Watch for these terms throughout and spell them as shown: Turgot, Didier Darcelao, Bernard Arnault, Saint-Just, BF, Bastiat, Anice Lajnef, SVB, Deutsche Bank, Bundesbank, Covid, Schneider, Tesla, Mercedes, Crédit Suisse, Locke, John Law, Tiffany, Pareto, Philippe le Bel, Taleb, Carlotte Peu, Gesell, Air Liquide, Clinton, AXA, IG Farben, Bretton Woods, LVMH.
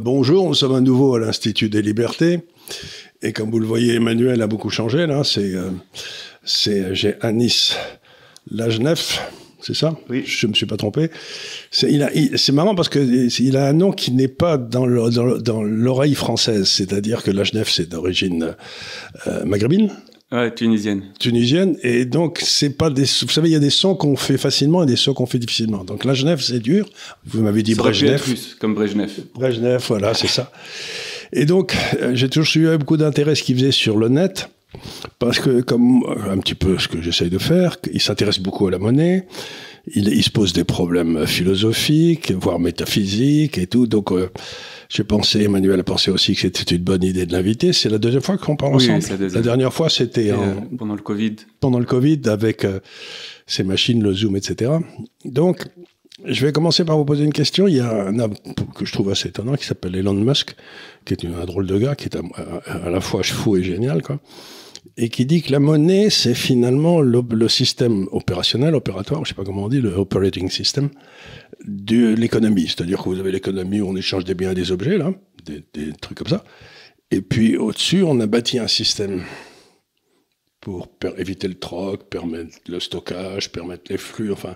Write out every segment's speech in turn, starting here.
Bonjour, nous sommes à nouveau à l'Institut des Libertés. Et comme vous le voyez, Emmanuel a beaucoup changé. Là, j'ai Anice Lajnef, c'est ça? Oui. Je ne me suis pas trompé. C'est marrant parce qu'il a un nom qui n'est pas dans l'oreille française. C'est-à-dire que Lajnef, c'est d'origine maghrébine. Ouais, tunisienne. Tunisienne, et donc c'est pas des. Vous savez, il y a des sons qu'on fait facilement et des sons qu'on fait difficilement. Donc Lajnef, c'est dur. Vous m'avez dit Brejnev. Plus, comme Brejnev. Brejnev, voilà, c'est ça. Et donc j'ai toujours suivi avec beaucoup d'intérêt ce qu'il faisait sur le net, parce que comme un petit peu ce que j'essaye de faire, il s'intéresse beaucoup à la monnaie. Il se pose des problèmes philosophiques, voire métaphysiques et tout. Donc, j'ai pensé, Emmanuel a pensé aussi que c'était une bonne idée de l'inviter. C'est la deuxième fois qu'on parle ensemble. La dernière fois, c'était pendant le Covid. Pendant le Covid, avec ces machines, le Zoom, etc. Donc, je vais commencer par vous poser une question. Il y a un que je trouve assez étonnant qui s'appelle Elon Musk, qui est un drôle de gars, qui est à la fois fou et génial, quoi. Et qui dit que la monnaie, c'est finalement le système opérationnel, opératoire, je ne sais pas comment on dit, le operating system de l'économie. C'est-à-dire que vous avez l'économie où on échange des biens et des objets, là, des trucs comme ça. Et puis au-dessus, on a bâti un système pour éviter le troc, permettre le stockage, permettre les flux, enfin,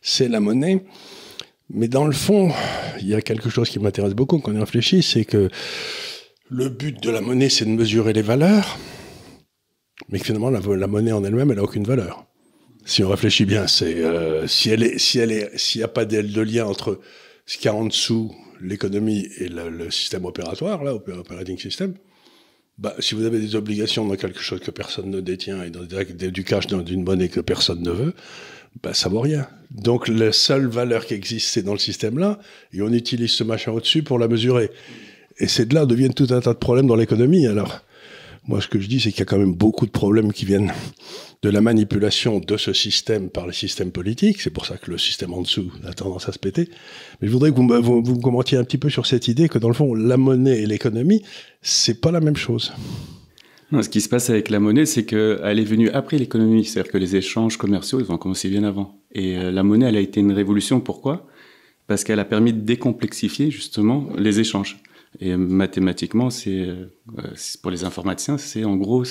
c'est la monnaie. Mais dans le fond, il y a quelque chose qui m'intéresse beaucoup quand on y réfléchit, c'est que le but de la monnaie, c'est de mesurer les valeurs. Mais que finalement, la monnaie en elle-même, elle n'a aucune valeur. Si on réfléchit bien, c'est s'il n'y a pas de lien entre ce qu'il y a en dessous, l'économie et le système opératoire, là, operating system, bah, si vous avez des obligations dans quelque chose que personne ne détient et dans du cash dans une monnaie que personne ne veut, bah, ça vaut rien. Donc, la seule valeur qui existe, c'est dans le système-là, et on utilise ce machin au-dessus pour la mesurer. Et c'est de là où deviennent tout un tas de problèmes dans l'économie, alors. Moi, ce que je dis, c'est qu'il y a quand même beaucoup de problèmes qui viennent de la manipulation de ce système par les systèmes politiques. C'est pour ça que le système en dessous a tendance à se péter. Mais je voudrais que vous commentiez un petit peu sur cette idée que, dans le fond, la monnaie et l'économie, c'est pas la même chose. Non, ce qui se passe avec la monnaie, c'est qu'elle est venue après l'économie. C'est-à-dire que les échanges commerciaux, ils ont commencé bien avant. Et la monnaie, elle a été une révolution. Pourquoi? Parce qu'elle a permis de décomplexifier, justement, les échanges. Et mathématiquement, pour les informaticiens, c'est en gros,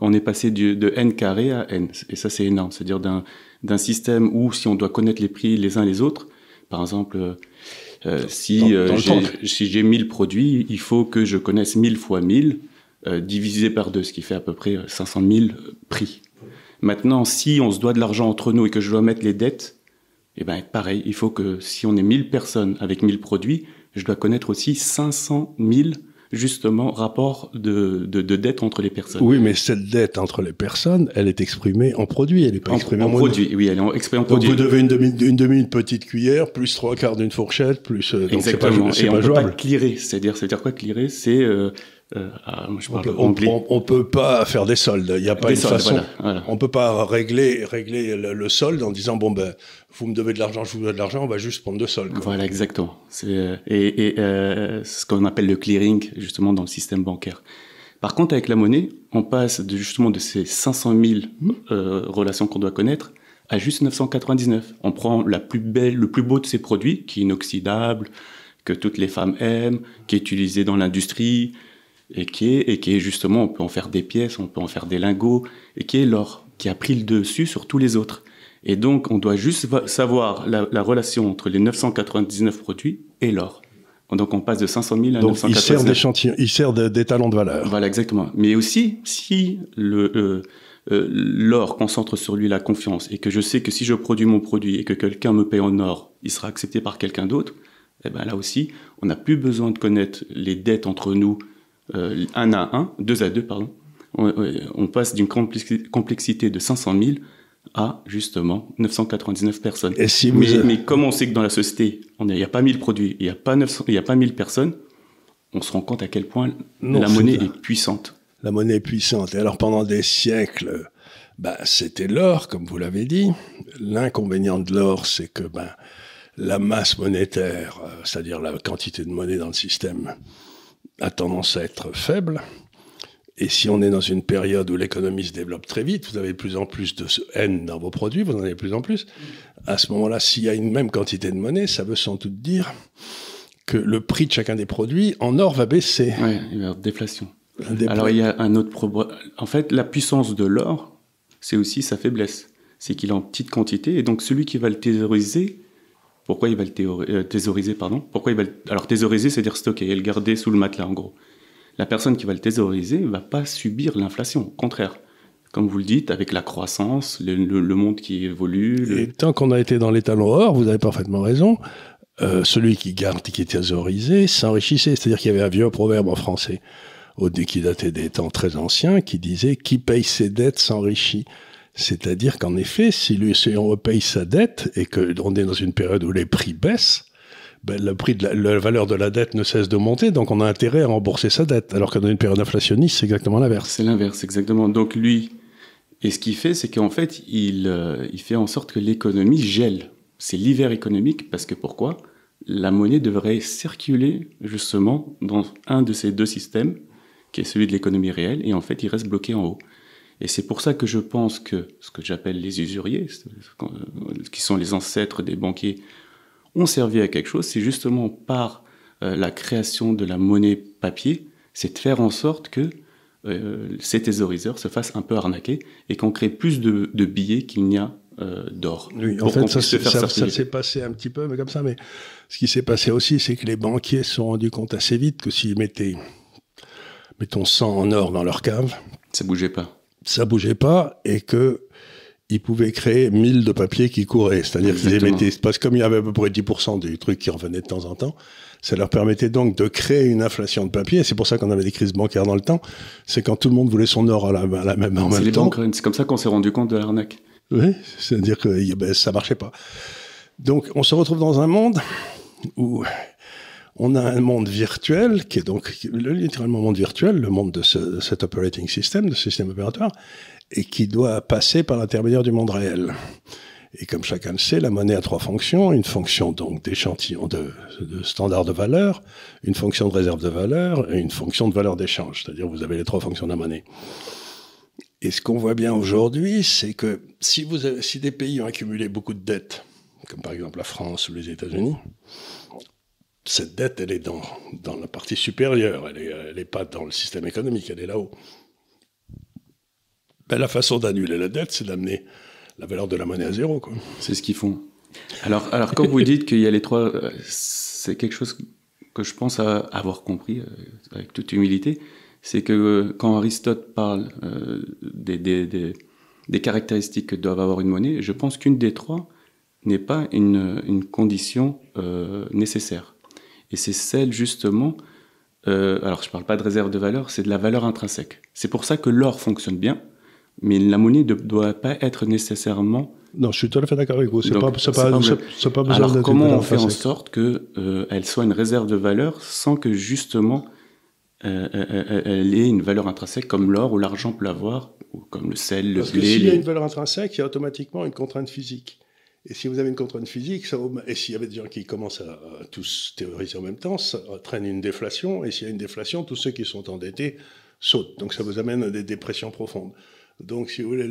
on est passé de n carré à n. Et ça, c'est énorme. C'est-à-dire d'un système où, si on doit connaître les prix les uns les autres, par exemple, si j'ai 1000 produits, il faut que je connaisse 1000 fois 1000, divisé par 2, ce qui fait à peu près 500 000 prix. Maintenant, si on se doit de l'argent entre nous et que je dois mettre les dettes, eh ben, pareil, il faut que si on est 1000 personnes avec 1000 produits, je dois connaître aussi 500 000, justement, rapports de dette entre les personnes. Oui, mais cette dette entre les personnes, elle est exprimée en produit, elle n'est pas exprimée en produit. Oui, elle est exprimée en produit. Donc vous devez une petite cuillère, plus 3/4 d'une fourchette, plus... Exactement, et on ne peut pas clearer. C'est-à-dire quoi clearer? C'est... on peut pas faire des soldes. Il y a pas une façon. Voilà. On peut pas régler le solde en disant bon ben vous me devez de l'argent, je vous dois de l'argent, on va juste prendre deux soldes. Quoi. Voilà, exactement. C'est ce qu'on appelle le clearing justement dans le système bancaire. Par contre, avec la monnaie, on passe justement de ces 500 000 relations qu'on doit connaître à juste 999. On prend le plus beau de ces produits, qui est inoxydable, que toutes les femmes aiment, qui est utilisé dans l'industrie. Et qui est justement, on peut en faire des pièces, on peut en faire des lingots, et qui est l'or, qui a pris le dessus sur tous les autres. Et donc, on doit juste savoir la relation entre les 999 produits et l'or. Donc, on passe de 500 000 à 999. Donc, il sert d'étalon de valeur. Voilà, exactement. Mais aussi, si l'or concentre sur lui la confiance, et que je sais que si je produis mon produit et que quelqu'un me paye en or, il sera accepté par quelqu'un d'autre, eh ben là aussi, on n'a plus besoin de connaître les dettes entre nous, un à un, deux à deux, pardon. On passe d'une complexité de 500 000 à, justement, 999 personnes. Et si mais comme on sait que dans la société, il n'y a pas 1000 produits, il n'y a pas 1000 personnes, on se rend compte à quel point la monnaie est puissante. La monnaie est puissante. Et alors, pendant des siècles, c'était l'or, comme vous l'avez dit. L'inconvénient de l'or, c'est que la masse monétaire, c'est-à-dire la quantité de monnaie dans le système, a tendance à être faible. Et si on est dans une période où l'économie se développe très vite, vous avez de plus en plus de N dans vos produits, vous en avez de plus en plus. À ce moment-là, s'il y a une même quantité de monnaie, ça veut sans doute dire que le prix de chacun des produits en or va baisser. Oui, il va y avoir déflation. Alors il y a un autre problème. En fait, la puissance de l'or, c'est aussi sa faiblesse. C'est qu'il est en petite quantité, et donc celui qui va le thésauriser, pourquoi il va le thésauriser, pardon, pourquoi il va le... Alors thésauriser, c'est-à-dire stocker et le garder sous le matelas, en gros. La personne qui va le thésauriser ne va pas subir l'inflation, au contraire. Comme vous le dites, avec la croissance, le monde qui évolue... Le... Et tant qu'on a été dans l'étalon or, vous avez parfaitement raison, celui qui garde et qui est thésaurisé s'enrichissait. C'est-à-dire qu'il y avait un vieux proverbe en français, qui datait des temps très anciens, qui disait « qui paye ses dettes s'enrichit ». C'est-à-dire qu'en effet, si on repaye sa dette et qu'on est dans une période où les prix baissent, ben, la valeur de la dette ne cesse de monter, donc on a intérêt à rembourser sa dette. Alors que dans une période inflationniste, c'est exactement l'inverse. C'est l'inverse, exactement. Donc lui, et ce qu'il fait, c'est qu'en fait, il fait en sorte que l'économie gèle. C'est l'hiver économique, parce que pourquoi? La monnaie devrait circuler justement dans un de ces deux systèmes, qui est celui de l'économie réelle, et en fait, il reste bloqué en haut. Et c'est pour ça que je pense que ce que j'appelle les usuriers, qui sont les ancêtres des banquiers, ont servi à quelque chose, c'est justement par la création de la monnaie papier, c'est de faire en sorte que ces thésauriseurs se fassent un peu arnaquer et qu'on crée plus de billets qu'il n'y a d'or. Oui, en fait, ça s'est passé un petit peu mais comme ça. Mais ce qui s'est passé aussi, c'est que les banquiers se sont rendus compte assez vite que s'ils mettaient, mettons, 100 en or dans leur cave... Ça bougeait pas. Ça bougeait pas et que... ils pouvaient créer 1000 de papier qui couraient. C'est-à-dire qu'ils les mettaient, parce que comme il y avait à peu près 10% du truc qui revenait de temps en temps, ça leur permettait donc de créer une inflation de papier. C'est pour ça qu'on avait des crises bancaires dans le temps. C'est quand tout le monde voulait son or à la même en même temps. C'est comme ça qu'on s'est rendu compte de l'arnaque. Oui, c'est-à-dire que ben, ça marchait pas. Donc on se retrouve dans un monde où on a un monde virtuel, qui est donc littéralement le monde virtuel, le monde de cet operating system, de ce système opératoire, et qui doit passer par l'intermédiaire du monde réel. Et comme chacun le sait, la monnaie a trois fonctions. Une fonction donc d'échantillon de standard de valeur, une fonction de réserve de valeur et une fonction de valeur d'échange. C'est-à-dire vous avez les trois fonctions de la monnaie. Et ce qu'on voit bien aujourd'hui, c'est que si des pays ont accumulé beaucoup de dettes, comme par exemple la France ou les États-Unis, cette dette, elle est dans la partie supérieure. Elle n'est pas dans le système économique, elle est là-haut. Ben, la façon d'annuler la dette, c'est d'amener la valeur de la monnaie à zéro. C'est ce qu'ils font. Alors quand vous dites qu'il y a les trois, c'est quelque chose que je pense avoir compris avec toute humilité, c'est que quand Aristote parle des caractéristiques que doivent avoir une monnaie, je pense qu'une des trois n'est pas une condition nécessaire. Et c'est celle justement... alors je ne parle pas de réserve de valeur, c'est de la valeur intrinsèque. C'est pour ça que l'or fonctionne bien, mais la monnaie ne doit pas être nécessairement... Non, je suis tout à fait d'accord avec vous. C'est pas besoin. Alors comment on fait en sorte qu'elle soit une réserve de valeur sans que justement elle ait une valeur intrinsèque comme l'or ou l'argent peut l'avoir, ou comme le sel, le blé... Parce que s'il y a une valeur intrinsèque, il y a automatiquement une contrainte physique. Et si vous avez une contrainte physique, et s'il y avait des gens qui commencent à tous théoriser en même temps, ça entraîne une déflation, et s'il y a une déflation, tous ceux qui sont endettés sautent. Donc ça vous amène à des dépressions profondes. Donc si vous voulez,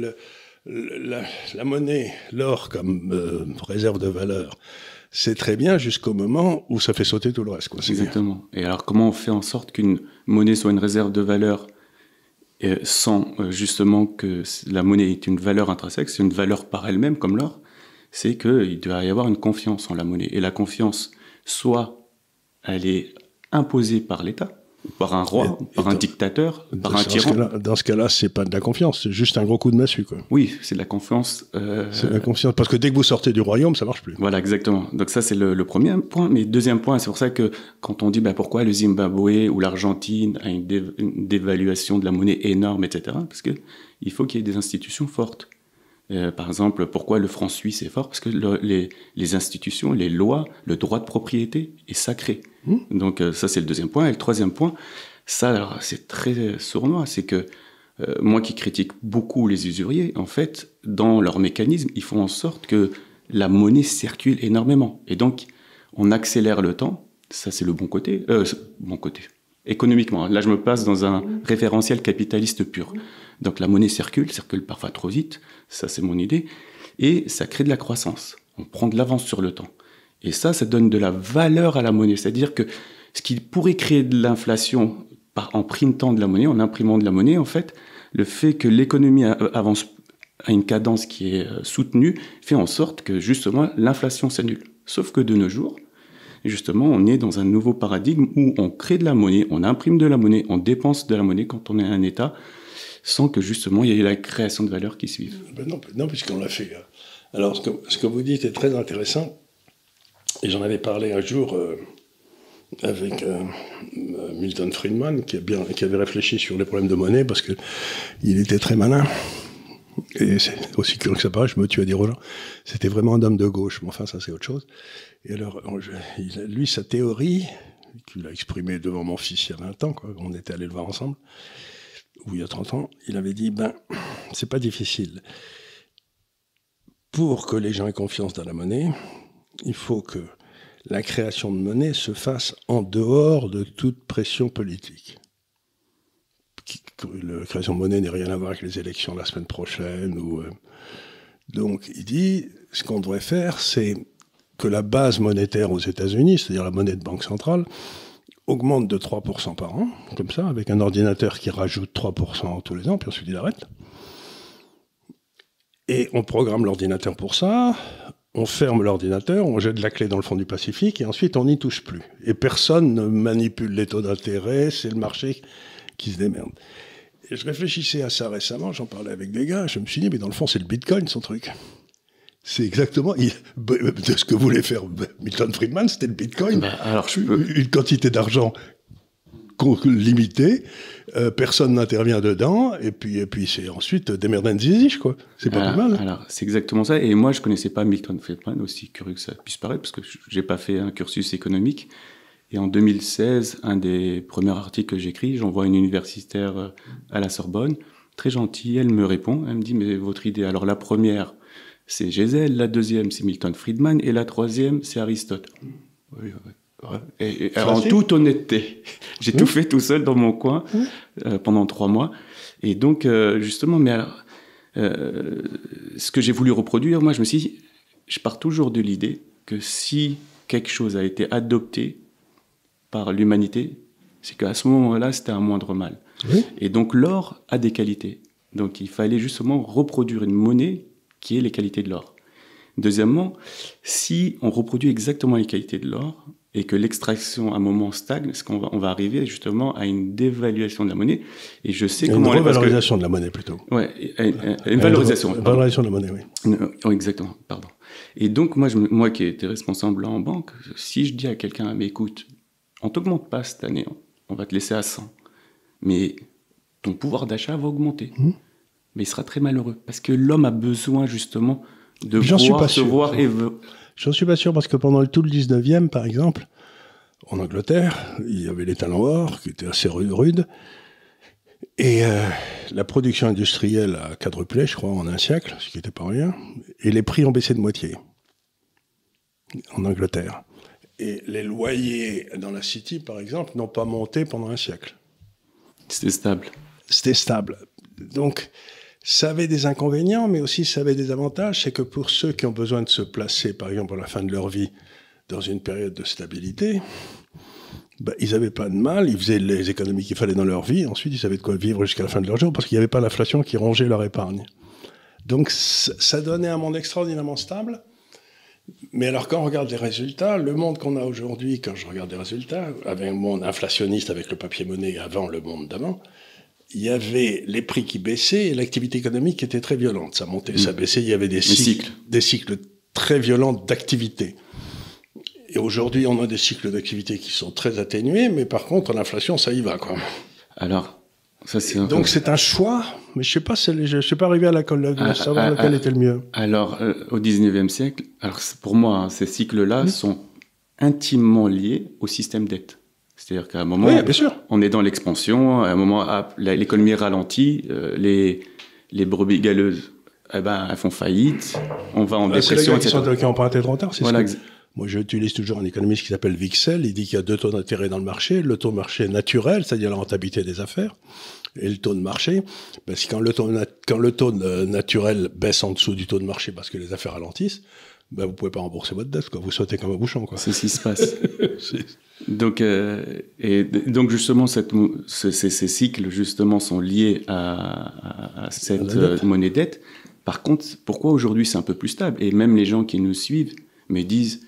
la monnaie, l'or comme réserve de valeur, c'est très bien jusqu'au moment où ça fait sauter tout le reste. Quoi. Exactement. Et alors comment on fait en sorte qu'une monnaie soit une réserve de valeur sans justement que la monnaie ait une valeur intrinsèque, c'est une valeur par elle-même comme l'or? C'est qu'il doit y avoir une confiance en la monnaie. Et la confiance, soit elle est imposée par l'État, par un roi, par un dictateur, par un tyran. Dans ce cas-là, c'est pas de la confiance, c'est juste un gros coup de massue. Quoi. Oui, c'est de la confiance. C'est de la confiance, parce que dès que vous sortez du royaume, ça marche plus. Voilà, exactement. Donc ça, c'est le premier point. Mais deuxième point, c'est pour ça que quand on dit bah, pourquoi le Zimbabwe ou l'Argentine a une dévaluation de la monnaie énorme, etc., parce qu'il faut qu'il y ait des institutions fortes. Par exemple, pourquoi le franc suisse est fort? Parce que les institutions, les lois, le droit de propriété est sacré. Donc ça, c'est le deuxième point. Et le troisième point, ça, c'est très sournois. C'est que moi qui critique beaucoup les usuriers, en fait, dans leur mécanisme, ils font en sorte que la monnaie circule énormément. Et donc, on accélère le temps. Ça, c'est le bon côté. Bon côté. Économiquement. Là, je me passe dans un référentiel capitaliste pur. Donc la monnaie circule parfois trop vite, ça c'est mon idée, et ça crée de la croissance. On prend de l'avance sur le temps. Et ça, ça donne de la valeur à la monnaie. C'est-à-dire que ce qui pourrait créer de l'inflation en printant de la monnaie, en imprimant de la monnaie, en fait que l'économie avance à une cadence qui est soutenue, fait en sorte que justement l'inflation s'annule. Sauf que de nos jours, justement, on est dans un nouveau paradigme où on crée de la monnaie, on imprime de la monnaie, on dépense de la monnaie quand on est un État, sans que justement il y ait la création de valeur qui suive. Non, puisqu'on l'a fait. Alors, ce que vous dites est très intéressant, et j'en avais parlé un jour avec Milton Friedman, qui avait réfléchi sur les problèmes de monnaie, parce qu'il était très malin. Et c'est aussi curieux que ça paraît, je me tue à dire aux gens, c'était vraiment un homme de gauche, mais enfin ça c'est autre chose. Et alors, lui, sa théorie, qu'il a exprimée devant mon fils il y a 20 ans, quoi, on était allés le voir ensemble, ou il y a 30 ans, il avait dit, ben, c'est pas difficile. Pour que les gens aient confiance dans la monnaie, il faut que la création de monnaie se fasse en dehors de toute pression politique. La création de monnaie n'a rien à voir avec les élections la semaine prochaine. Donc, il dit, ce qu'on devrait faire, c'est que la base monétaire aux États-Unis, c'est-à-dire la monnaie de banque centrale, augmente de 3% par an, comme ça, avec un ordinateur qui rajoute 3% tous les ans, puis ensuite il arrête. Et on programme l'ordinateur pour ça, on ferme l'ordinateur, on jette la clé dans le fond du Pacifique, et ensuite on n'y touche plus. Et personne ne manipule les taux d'intérêt, c'est le marché qui se démerde. Et je réfléchissais à ça récemment, j'en parlais avec des gars, je me suis dit, mais dans le fond, c'est le bitcoin, son truc. C'est exactement de ce que voulait faire Milton Friedman, c'était le bitcoin. Ben, alors, une quantité d'argent limitée, personne n'intervient dedans, et puis c'est ensuite démerdenzizich, quoi. C'est pas plus mal. Hein. C'est exactement ça, et moi, je connaissais pas Milton Friedman, aussi curieux que ça puisse paraître, parce que j'ai pas fait un cursus économique. Et en 2016, un des premiers articles que j'écris, j'envoie une universitaire à la Sorbonne, très gentille, elle me répond, elle me dit « Mais votre idée, alors la première, c'est Gesell, la deuxième, c'est Milton Friedman, et la troisième, c'est Aristote. » Oui. Et en toute honnêteté, j'ai tout fait tout seul dans mon coin pendant 3 mois. Et donc, justement, mais alors, ce que j'ai voulu reproduire, moi, je me suis dit, je pars toujours de l'idée que si quelque chose a été adopté par l'humanité, c'est qu'à ce moment-là, c'était un moindre mal. Oui. Et donc l'or a des qualités. Donc il fallait justement reproduire une monnaie qui ait les qualités de l'or. Deuxièmement, si on reproduit exactement les qualités de l'or et que l'extraction à un moment stagne, on va arriver justement à une dévaluation de la monnaie. Et je sais comment une revalorisation de la monnaie plutôt. Ouais, une valorisation. Une valorisation de la monnaie, oui. Non, exactement, pardon. Et donc moi qui étais responsable en banque, si je dis à quelqu'un, mais écoute, on ne t'augmente pas cette année, on va te laisser à 100. Mais ton pouvoir d'achat va augmenter. Mais il sera très malheureux, parce que l'homme a besoin justement de pouvoir se voir et... J'en suis pas sûr, parce que pendant tout le 19e, par exemple, en Angleterre, il y avait les talons or, qui étaient assez rudes, et la production industrielle a quadruplé, je crois, en un siècle, ce qui n'était pas rien, et les prix ont baissé de moitié, en Angleterre. Et les loyers dans la City, par exemple, n'ont pas monté pendant un siècle. C'était stable. C'était stable. Donc, ça avait des inconvénients, mais aussi ça avait des avantages. C'est que pour ceux qui ont besoin de se placer, par exemple, à la fin de leur vie, dans une période de stabilité, bah, ils n'avaient pas de mal, ils faisaient les économies qu'il fallait dans leur vie, ensuite ils avaient de quoi vivre jusqu'à la fin de leur jour, parce qu'il n'y avait pas l'inflation qui rongeait leur épargne. Donc, ça donnait un monde extraordinairement stable. Mais alors, quand on regarde les résultats, le monde qu'on a aujourd'hui, quand je regarde les résultats, avec un monde inflationniste, avec le papier-monnaie avant le monde d'avant, il y avait les prix qui baissaient et l'activité économique qui était très violente. Ça montait, ça baissait, il y avait des cycles très violents d'activité. Et aujourd'hui, on a des cycles d'activité qui sont très atténués, mais par contre, l'inflation, ça y va, quoi. Alors, ça, c'est un... Donc, c'est un choix, mais je ne sais pas, je suis pas arrivé à la savoir lequel était le mieux. Alors, au 19e siècle, alors, pour moi, hein, ces cycles-là sont intimement liés au système dette. C'est-à-dire qu'à un moment, on est dans l'expansion, à un moment, l'économie ralentit, les brebis galeuses, eh ben, elles font faillite, on va en dépression, etc. C'est les gars qui ont emprunté trop tard, c'est ça. Moi, j'utilise toujours un économiste qui s'appelle Wicksell. Il dit qu'il y a 2 taux d'intérêt dans le marché. Le taux de marché naturel, c'est-à-dire la rentabilité des affaires, et le taux de marché. Parce que quand le taux naturel baisse en dessous du taux de marché parce que les affaires ralentissent, bah, vous ne pouvez pas rembourser votre dette, quoi. Vous sautez comme un bouchon, quoi. C'est ce qui se passe. donc justement, ces cycles justement sont liés à cette monnaie-dette. Par contre, pourquoi aujourd'hui c'est un peu plus stable? Et même les gens qui nous suivent me disent,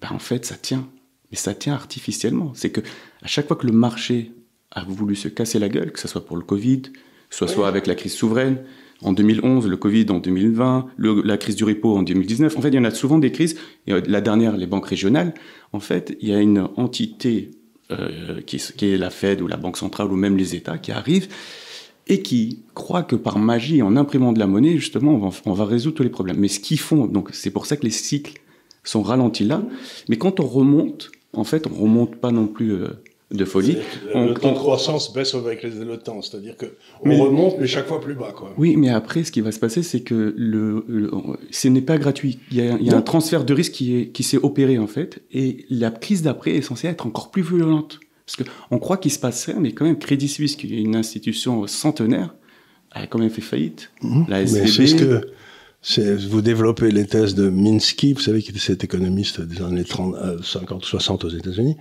bah, en fait, ça tient. Mais ça tient artificiellement. C'est qu'à chaque fois que le marché a voulu se casser la gueule, que ce soit pour le Covid, soit avec la crise souveraine, en 2011, le Covid en 2020, la crise du repo en 2019. En fait, il y en a souvent des crises. Et la dernière, les banques régionales. En fait, il y a une entité qui est la Fed ou la Banque centrale ou même les États qui arrivent et qui croient que par magie, en imprimant de la monnaie, justement, on va résoudre tous les problèmes. Mais ce qu'ils font, donc c'est pour ça que les cycles sont ralentis là. Mais quand on remonte, en fait, on remonte pas non plus... de folie. Le temps de croissance baisse avec le temps, c'est-à-dire qu'on remonte, mais chaque fois plus bas, quoi. Oui, mais après, ce qui va se passer, c'est que ce n'est pas gratuit. Il y a un transfert de risque qui s'est opéré, en fait, et la crise d'après est censée être encore plus violente. Parce qu'on croit qu'il se passe rien, mais quand même, Crédit Suisse, qui est une institution centenaire, a quand même fait faillite. La SVB... Mais c'est ce que... Vous développez les thèses de Minsky, vous savez qui était cet économiste des années 30, 50, 60 aux États-Unis,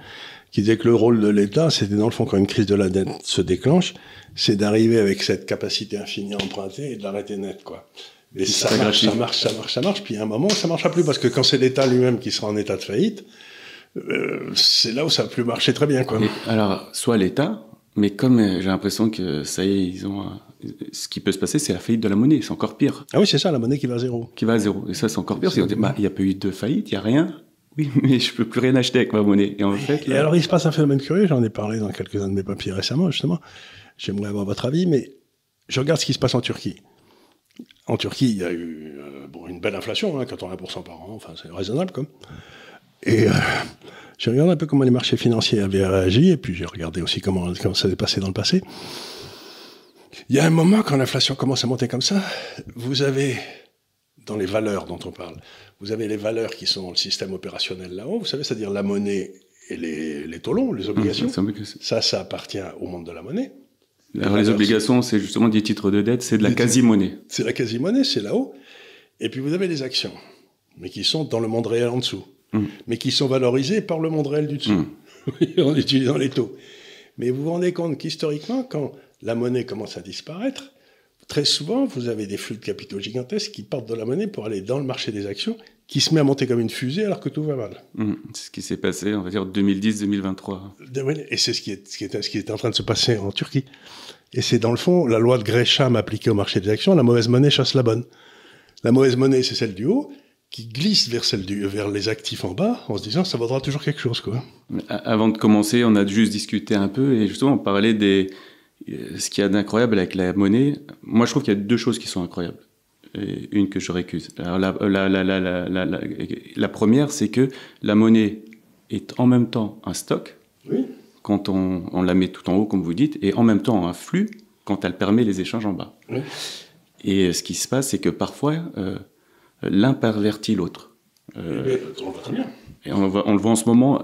qui disait que le rôle de l'État, c'était dans le fond quand une crise de la dette se déclenche, c'est d'arriver avec cette capacité infinie à emprunter et de l'arrêter net, quoi. Et ça marche, puis à un moment, ça marchera plus, parce que quand c'est l'État lui-même qui sera en état de faillite, c'est là où ça a plus marché très bien, quoi. Alors, soit l'État, mais comme j'ai l'impression que ça y est, ils ont... Ce qui peut se passer, c'est la faillite de la monnaie. C'est encore pire. Ah oui, c'est ça, la monnaie qui va à zéro. Qui va à zéro. Et ça, c'est encore pire. Il n'y a pas eu de faillite, il n'y a rien. Oui, mais je ne peux plus rien acheter avec ma monnaie. Et en fait, là... Et alors, il se passe un phénomène curieux. J'en ai parlé dans quelques-uns de mes papiers récemment, justement. J'aimerais avoir votre avis, mais je regarde ce qui se passe en Turquie. En Turquie, il y a eu une belle inflation, hein, 80% par an. Enfin, c'est raisonnable, comme. Et... je regarde un peu comment les marchés financiers avaient réagi. Et puis, j'ai regardé aussi comment ça s'est passé dans le passé. Il y a un moment, quand l'inflation commence à monter comme ça, vous avez, dans les valeurs dont on parle, vous avez les valeurs qui sont dans le système opérationnel là-haut, vous savez, c'est-à-dire la monnaie et les taux longs, les obligations. Ça appartient au monde de la monnaie. Alors les obligations, c'est justement des titres de dette, c'est de la quasi-monnaie. C'est la quasi-monnaie, c'est là-haut. Et puis vous avez les actions, mais qui sont dans le monde réel en dessous, mais qui sont valorisées par le monde réel du dessous, en utilisant les taux. Mais vous vous rendez compte qu'historiquement, quand la monnaie commence à disparaître, très souvent, vous avez des flux de capitaux gigantesques qui partent de la monnaie pour aller dans le marché des actions, qui se met à monter comme une fusée alors que tout va mal. C'est ce qui s'est passé, on va dire, 2010-2023. Et c'est ce qui est en train de se passer en Turquie. Et c'est dans le fond, la loi de Gresham appliquée au marché des actions, la mauvaise monnaie chasse la bonne. La mauvaise monnaie, c'est celle du haut, qui glisse vers les actifs en bas, en se disant, ça vaudra toujours quelque chose, quoi. Avant de commencer, on a juste discuté un peu, et justement, on parlait des... Ce qu'il y a d'incroyable avec la monnaie, moi je trouve qu'il y a deux choses qui sont incroyables, et une que je récuse. Alors la première, c'est que la monnaie est en même temps un stock, quand on la met tout en haut, comme vous dites, et en même temps un flux, quand elle permet les échanges en bas. Et ce qui se passe, c'est que parfois, l'un pervertit l'autre. On le voit très bien. Et on le voit en ce moment.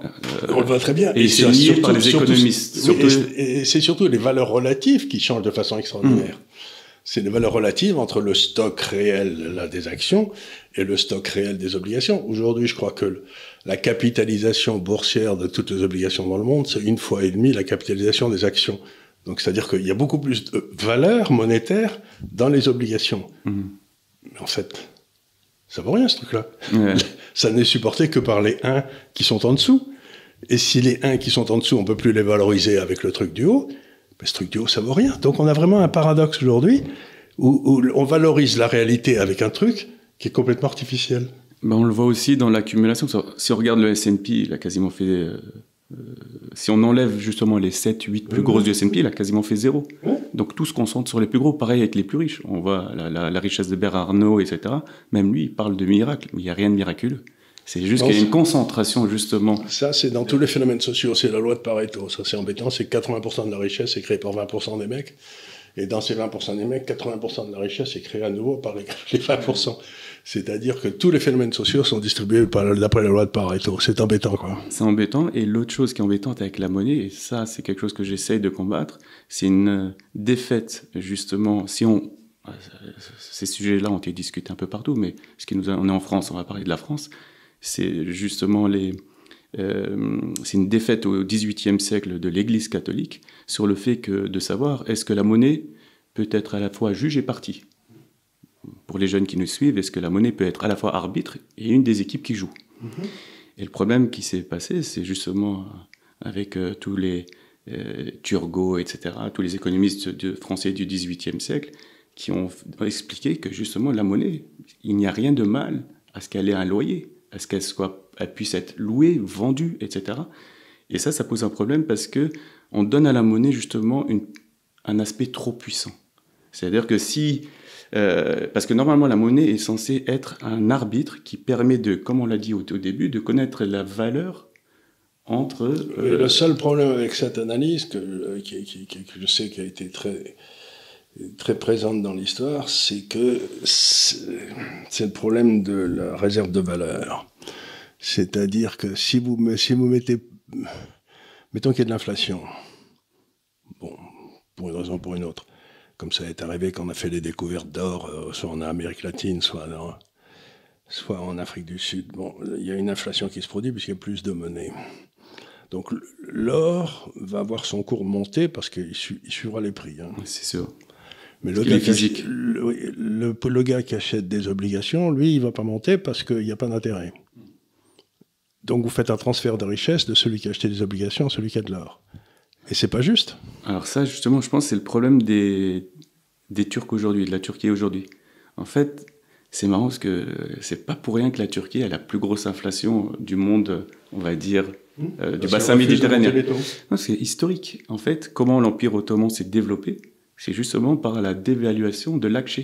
On le voit très bien. Et c'est lié par les économistes. Et c'est surtout les valeurs relatives qui changent de façon extraordinaire. C'est les valeurs relatives entre le stock réel des actions et le stock réel des obligations. Aujourd'hui, je crois que la capitalisation boursière de toutes les obligations dans le monde, c'est 1,5 fois la capitalisation des actions. Donc, c'est-à-dire qu'il y a beaucoup plus de valeur monétaire dans les obligations. Mais en fait... ça vaut rien, ce truc-là. Ça n'est supporté que par les 1 qui sont en dessous. Et si les 1 qui sont en dessous, on ne peut plus les valoriser avec le truc du haut, ben ce truc du haut, ça vaut rien. Donc on a vraiment un paradoxe aujourd'hui où on valorise la réalité avec un truc qui est complètement artificiel. Ben on le voit aussi dans l'accumulation. Si on regarde le S&P, il a quasiment fait... si on enlève justement les 7-8 plus grosses du S&P, il a quasiment fait zéro. Donc tout se concentre sur les plus gros, pareil avec les plus riches. On voit la richesse de Bernard Arnault, etc. Même lui, il parle de miracle, mais il n'y a rien de miraculeux. C'est juste qu'il y a une concentration, justement. Ça, c'est dans tous les phénomènes sociaux, c'est la loi de Pareto. Ça, c'est embêtant, c'est que 80% de la richesse est créée par 20% des mecs. Et dans ces 20% des mecs, 80% de la richesse est créée à nouveau par les 20%. C'est-à-dire que tous les phénomènes sociaux sont distribués d'après la loi de Pareto. C'est embêtant, quoi. C'est embêtant. Et l'autre chose qui est embêtante avec la monnaie, et ça, c'est quelque chose que j'essaye de combattre, c'est une défaite, justement. Si on Ces sujets-là ont été discutés un peu partout, mais ce qui nous a, on est en France, on va parler de la France, c'est justement les... c'est une défaite au XVIIIe siècle de l'Église catholique sur le fait que, de savoir est-ce que la monnaie peut être à la fois juge et partie. Pour les jeunes qui nous suivent, est-ce que la monnaie peut être à la fois arbitre et une des équipes qui joue? Et le problème qui s'est passé, c'est justement avec tous les Turgot, etc., tous les économistes français du XVIIIe siècle qui ont expliqué que justement la monnaie, il n'y a rien de mal à ce qu'elle ait un loyer, à ce qu'elle puisse être louée, vendue, etc. Et ça, ça pose un problème parce qu'on donne à la monnaie justement un aspect trop puissant. C'est-à-dire que si... parce que normalement, la monnaie est censée être un arbitre qui permet de, comme on l'a dit au début, de connaître la valeur entre... Le seul problème avec cette analyse, que je sais qui a été très, très présente dans l'histoire, c'est que c'est le problème de la réserve de valeur. C'est-à-dire que si vous mettez... Mettons qu'il y a de l'inflation. Bon, pour une raison ou pour une autre. Comme ça est arrivé quand on a fait les découvertes d'or, soit en Amérique latine, soit en Afrique du Sud. Bon, il y a une inflation qui se produit puisqu'il y a plus de monnaie. Donc l'or va voir son cours monter parce qu'il suivra les prix. Hein. C'est sûr. Mais le gars, le gars qui achète des obligations, lui, il ne va pas monter parce qu'il n'y a pas d'intérêt. Donc vous faites un transfert de richesse de celui qui a acheté des obligations à celui qui a de l'or. Et c'est pas juste. Alors ça, justement, je pense que c'est le problème des Turcs aujourd'hui, de la Turquie aujourd'hui. En fait, c'est marrant parce que c'est pas pour rien que la Turquie a la plus grosse inflation du monde, on va dire, du bassin méditerranéen. C'est historique. En fait, comment l'Empire ottoman s'est développé, c'est justement par la dévaluation de l'akçe.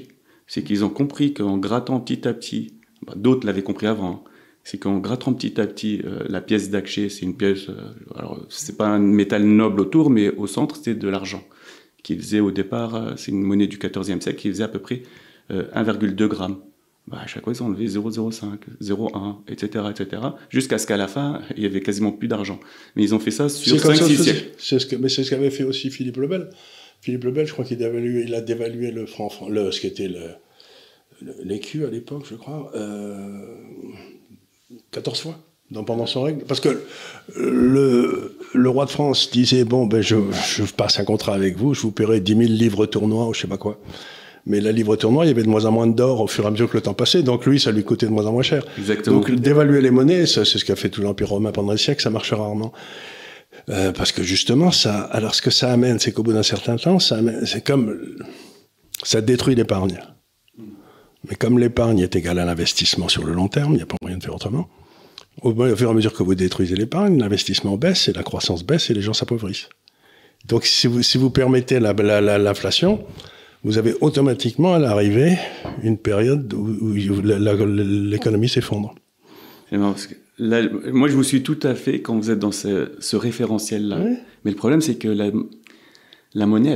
C'est qu'ils ont compris qu'en grattant petit à petit, d'autres l'avaient compris avant, c'est qu'en grattant petit à petit, la pièce d'akçe, c'est une pièce... alors, c'est pas un métal noble autour, mais au centre, c'est de l'argent. Qui faisait au départ, c'est une monnaie du XIVe siècle, qui faisait à peu près 1,2 grammes. Bah, à chaque fois, ils ont enlevé 0,05, 0,1, etc. Jusqu'à ce qu'à la fin, il y avait quasiment plus d'argent. Mais ils ont fait ça sur 5-6 siècles. Mais c'est ce qu'avait fait aussi Philippe le Bel. Philippe le Bel, je crois qu'il a dévalué le franc, ce qui était l'écu à l'époque, je crois... 14 fois, pendant son règne. Parce que le roi de France disait, bon, ben je passe un contrat avec vous, je vous paierai 10 000 livres tournois ou je sais pas quoi. Mais la livre tournoi, il y avait de moins en moins d'or au fur et à mesure que le temps passait, donc lui, ça lui coûtait de moins en moins cher. Exactement. Donc dévaluer les monnaies, c'est ce qu'a fait tout l'Empire romain pendant les siècles, ça marche rarement. Parce que justement, alors ce que ça amène, c'est qu'au bout d'un certain temps, c'est comme... ça détruit l'épargne. Mais comme l'épargne est égale à l'investissement sur le long terme, il n'y a pas moyen de faire autrement. Au fur et à mesure que vous détruisez l'épargne, l'investissement baisse et la croissance baisse et les gens s'appauvrissent. Donc si vous permettez l'inflation, vous avez automatiquement à l'arrivée une période où l'économie s'effondre. Moi, je vous suis tout à fait quand vous êtes dans ce référentiel-là. Oui. Mais le problème, c'est que la monnaie,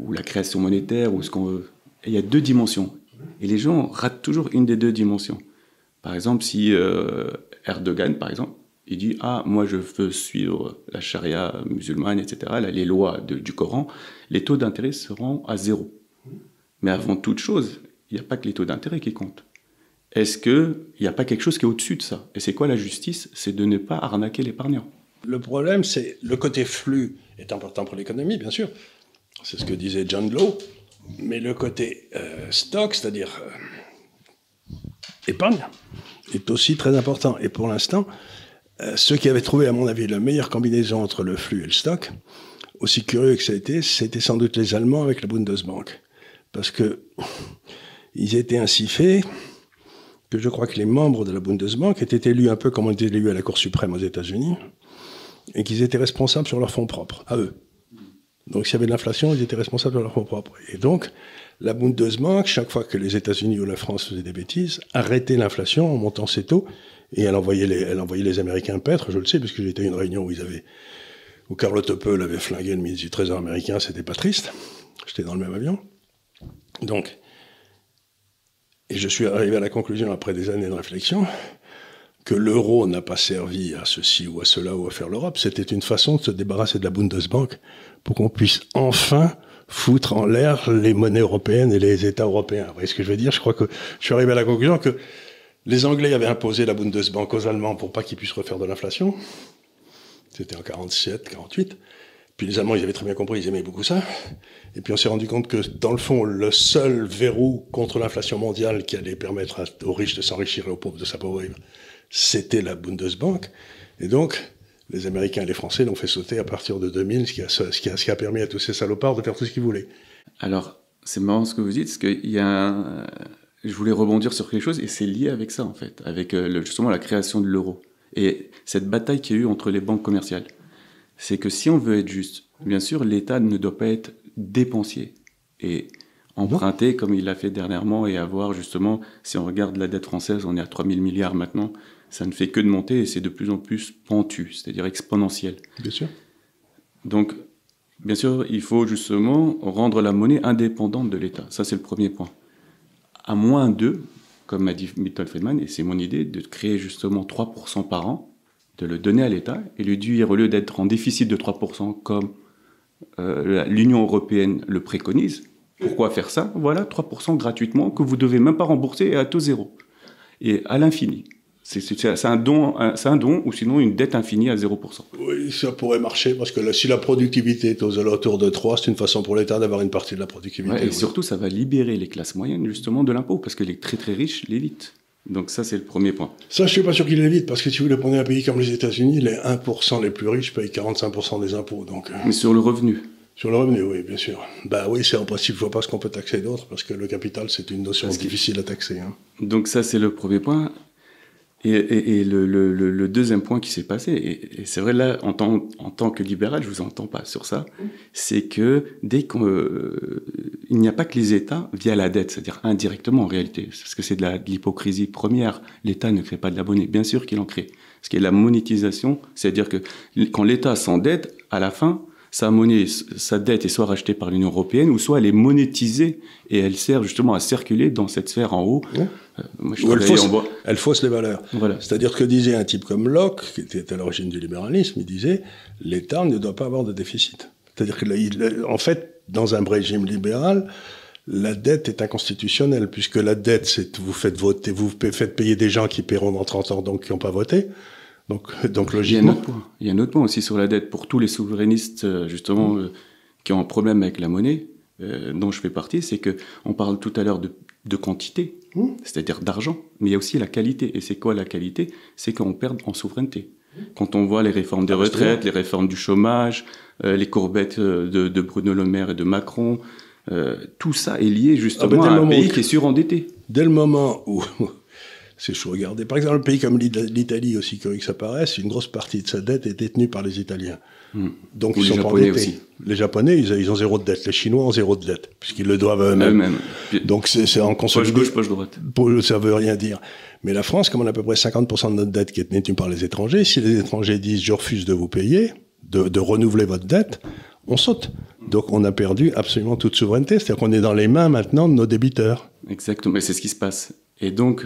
ou la création monétaire, ou ce qu'on veut, il y a deux dimensions. Et les gens ratent toujours une des deux dimensions. Par exemple, si Erdogan, par exemple, il dit « Ah, moi je veux suivre la charia musulmane, etc., les lois du Coran, les taux d'intérêt seront à zéro. » Mais avant toute chose, il n'y a pas que les taux d'intérêt qui comptent. Est-ce qu'il n'y a pas quelque chose qui est au-dessus de ça? Et c'est quoi la justice? C'est de ne pas arnaquer l'épargnant. Le problème, c'est le côté flux est important pour l'économie, bien sûr. C'est ce que disait John Law. Mais le côté stock, c'est-à-dire épargne, est aussi très important. Et pour l'instant, ceux qui avaient trouvé, à mon avis, la meilleure combinaison entre le flux et le stock, aussi curieux que ça a été, c'était sans doute les Allemands avec la Bundesbank. Parce que ils étaient ainsi faits que je crois que les membres de la Bundesbank étaient élus un peu comme on était élus à la Cour suprême aux États-Unis, et qu'ils étaient responsables sur leurs fonds propres, à eux. Donc s'il y avait de l'inflation, ils étaient responsables de leurs fonds propres. Et donc, la Bundesbank, chaque fois que les États-Unis ou la France faisaient des bêtises, arrêtait l'inflation en montant ses taux, et elle envoyait les Américains paître, je le sais, parce que j'étais à une réunion où Carlotte Peu l'avait flingué, le ministre du Trésor américain, c'était pas triste, j'étais dans le même avion. Donc, et je suis arrivé à la conclusion, après des années de réflexion, que l'euro n'a pas servi à ceci ou à cela ou à faire l'Europe, c'était une façon de se débarrasser de la Bundesbank pour qu'on puisse enfin foutre en l'air les monnaies européennes et les États européens. Vous voyez ce que je veux dire? Je crois que je suis arrivé à la conclusion que les Anglais avaient imposé la Bundesbank aux Allemands pour pas qu'ils puissent refaire de l'inflation. C'était en 47, 48. Puis les Allemands, ils avaient très bien compris, ils aimaient beaucoup ça. Et puis on s'est rendu compte que, dans le fond, le seul verrou contre l'inflation mondiale qui allait permettre aux riches de s'enrichir et aux pauvres de s'appauvrir, c'était la Bundesbank. Et donc, les Américains et les Français l'ont fait sauter à partir de 2000, ce qui a permis à tous ces salopards de faire tout ce qu'ils voulaient. Alors, c'est marrant ce que vous dites, parce qu'il y a un... Je voulais rebondir sur quelque chose, et c'est lié avec ça, en fait, avec justement la création de l'euro. Et cette bataille qu'il y a eu entre les banques commerciales. C'est que si on veut être juste, bien sûr, l'État ne doit pas être dépensier et emprunter comme il l'a fait dernièrement et avoir justement, si on regarde la dette française, on est à 3 000 milliards maintenant, ça ne fait que de monter et c'est de plus en plus pentu, c'est-à-dire exponentiel. Bien sûr. Donc, bien sûr, il faut justement rendre la monnaie indépendante de l'État. Ça, c'est le premier point. À moins de, comme a dit Milton Friedman, et c'est mon idée, de créer justement 3% par an, de le donner à l'État et lui dire, au lieu d'être en déficit de 3% comme l'Union européenne le préconise, pourquoi faire ça? Voilà, 3% gratuitement que vous ne devez même pas rembourser à taux zéro. Et à l'infini. C'est un don ou sinon une dette infinie à 0%. Oui, ça pourrait marcher parce que là, si la productivité est aux alentours de 3, c'est une façon pour l'État d'avoir une partie de la productivité. Ouais, et surtout, ça va libérer les classes moyennes justement de l'impôt parce que les très très riches l'évitent. Donc ça, c'est le premier point. Ça, je ne suis pas sûr qu'il l'évite, parce que si vous voulez prendre un pays comme les États-Unis, les 1% les plus riches payent 45% des impôts. Donc... Mais sur le revenu. Sur le revenu, oui, bien sûr. Bah oui, c'est en principe, je ne vois pas ce qu'on peut taxer d'autre, parce que le capital, c'est une notion difficile à taxer. Hein. Donc ça, c'est le premier point. Et le deuxième point qui s'est passé, et c'est vrai, là, en tant que libéral, je ne vous entends pas sur ça, c'est que dès qu'on... il n'y a pas que les États via la dette, c'est-à-dire indirectement en réalité, parce que c'est de l'hypocrisie première. L'État ne crée pas de la monnaie, bien sûr qu'il en crée. Ce qui est la monétisation, c'est-à-dire que quand l'État s'endette, à la fin, sa dette est soit rachetée par l'Union européenne, ou soit elle est monétisée, et elle sert justement à circuler dans cette sphère en haut. Ouais. Moi, je elle fausse les valeurs. Voilà. C'est-à-dire que disait un type comme Locke, qui était à l'origine du libéralisme, il disait « l'État ne doit pas avoir de déficit ». C'est-à-dire qu'en fait, dans un régime libéral, la dette est inconstitutionnelle, puisque la dette, c'est vous faites payer des gens qui paieront dans 30 ans, donc qui n'ont pas voté. Donc logiquement... Il y a un autre point aussi sur la dette. Pour tous les souverainistes, justement, qui ont un problème avec la monnaie, dont je fais partie, c'est qu'on parle tout à l'heure de quantité, c'est-à-dire d'argent, mais il y a aussi la qualité. Et c'est quoi la qualité? C'est qu'on perd en souveraineté. Quand on voit les réformes des retraites, les réformes du chômage, les courbettes de Bruno Le Maire et de Macron, tout ça est lié justement à un pays qui est surendetté. Dès le moment où... C'est chaud à regarder. Par exemple, un pays comme l'Italie, aussi curieux que ça paraisse, une grosse partie de sa dette est détenue par les Italiens. Donc, ils sont endettés. Aussi. Les Japonais, ils ont zéro de dette. Les Chinois ont zéro de dette, puisqu'ils le doivent à eux-mêmes. Donc, c'est en consolidé. Poche gauche, poche droite. Ça veut rien dire. Mais la France, comme on a à peu près 50% de notre dette qui est détenue par les étrangers, si les étrangers disent « je refuse de vous payer », de renouveler votre dette, on saute. Donc on a perdu absolument toute souveraineté. C'est-à-dire qu'on est dans les mains maintenant de nos débiteurs. Exactement, et c'est ce qui se passe. Et donc...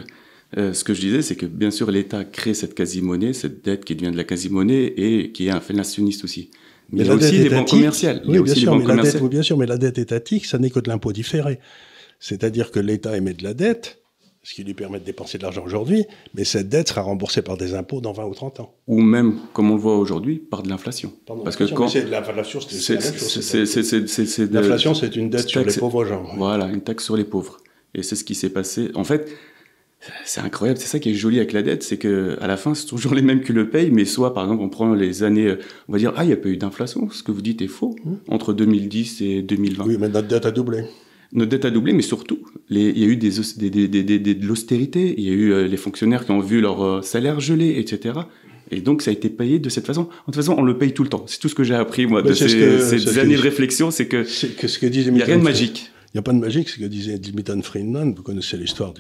ce que je disais, c'est que bien sûr l'État crée cette quasi-monnaie, cette dette qui devient de la quasi-monnaie et qui est inflationniste aussi. Mais il y a aussi des banques commerciales. Oui, bien sûr, mais la dette étatique, ça n'est que de l'impôt différé. C'est-à-dire que l'État émet de la dette, ce qui lui permet de dépenser de l'argent aujourd'hui, mais cette dette sera remboursée par des impôts dans 20 ou 30 ans. Ou même, comme on le voit aujourd'hui, par de l'inflation. Parce que quand... L'inflation, c'est une dette sur les pauvres gens. Voilà, une taxe sur les pauvres. Et c'est ce qui s'est passé. En fait... C'est incroyable, c'est ça qui est joli avec la dette, c'est qu'à la fin, c'est toujours les mêmes qui le payent, mais soit, par exemple, on prend les années, on va dire, ah, il n'y a pas eu d'inflation, ce que vous dites est faux, entre 2010 et 2020. Oui, mais notre dette a doublé. Notre dette a doublé, mais surtout, il y a eu de l'austérité, il y a eu les fonctionnaires qui ont vu leur salaire gelé, etc., et donc, ça a été payé de cette façon. De toute façon, on le paye tout le temps. C'est tout ce que j'ai appris, moi, de ces années de réflexion, c'est que il n'y a rien de magique. Il n'y a pas de magique, c'est ce que disait Milton Friedman, vous connaissez l'histoire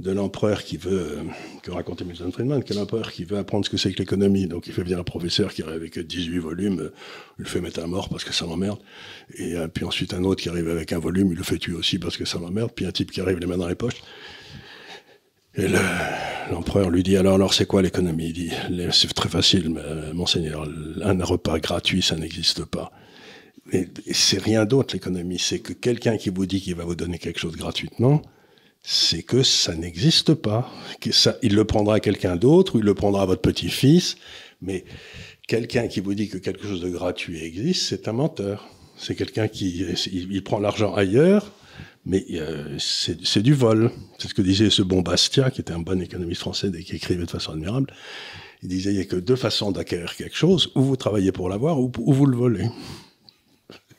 de l'empereur qui veut, que racontait Milton Friedman, que l'empereur qui veut apprendre ce que c'est que l'économie. Donc il fait venir un professeur qui arrive avec 18 volumes, il le fait mettre à mort parce que ça l'emmerde. Et puis ensuite un autre qui arrive avec un volume, il le fait tuer aussi parce que ça l'emmerde. Puis un type qui arrive les mains dans les poches. Et l'empereur lui dit, alors c'est quoi l'économie? Il dit, c'est très facile, monseigneur, un repas gratuit, ça n'existe pas. c'est rien d'autre l'économie, c'est que quelqu'un qui vous dit qu'il va vous donner quelque chose gratuitement, c'est que ça n'existe pas. Il le prendra à quelqu'un d'autre, ou il le prendra à votre petit-fils, mais quelqu'un qui vous dit que quelque chose de gratuit existe, c'est un menteur. C'est quelqu'un qui il prend l'argent ailleurs, mais c'est du vol. C'est ce que disait ce bon Bastiat, qui était un bon économiste français et qui écrivait de façon admirable. Il disait qu'il n'y a que deux façons d'acquérir quelque chose, ou vous travaillez pour l'avoir, ou vous le volez.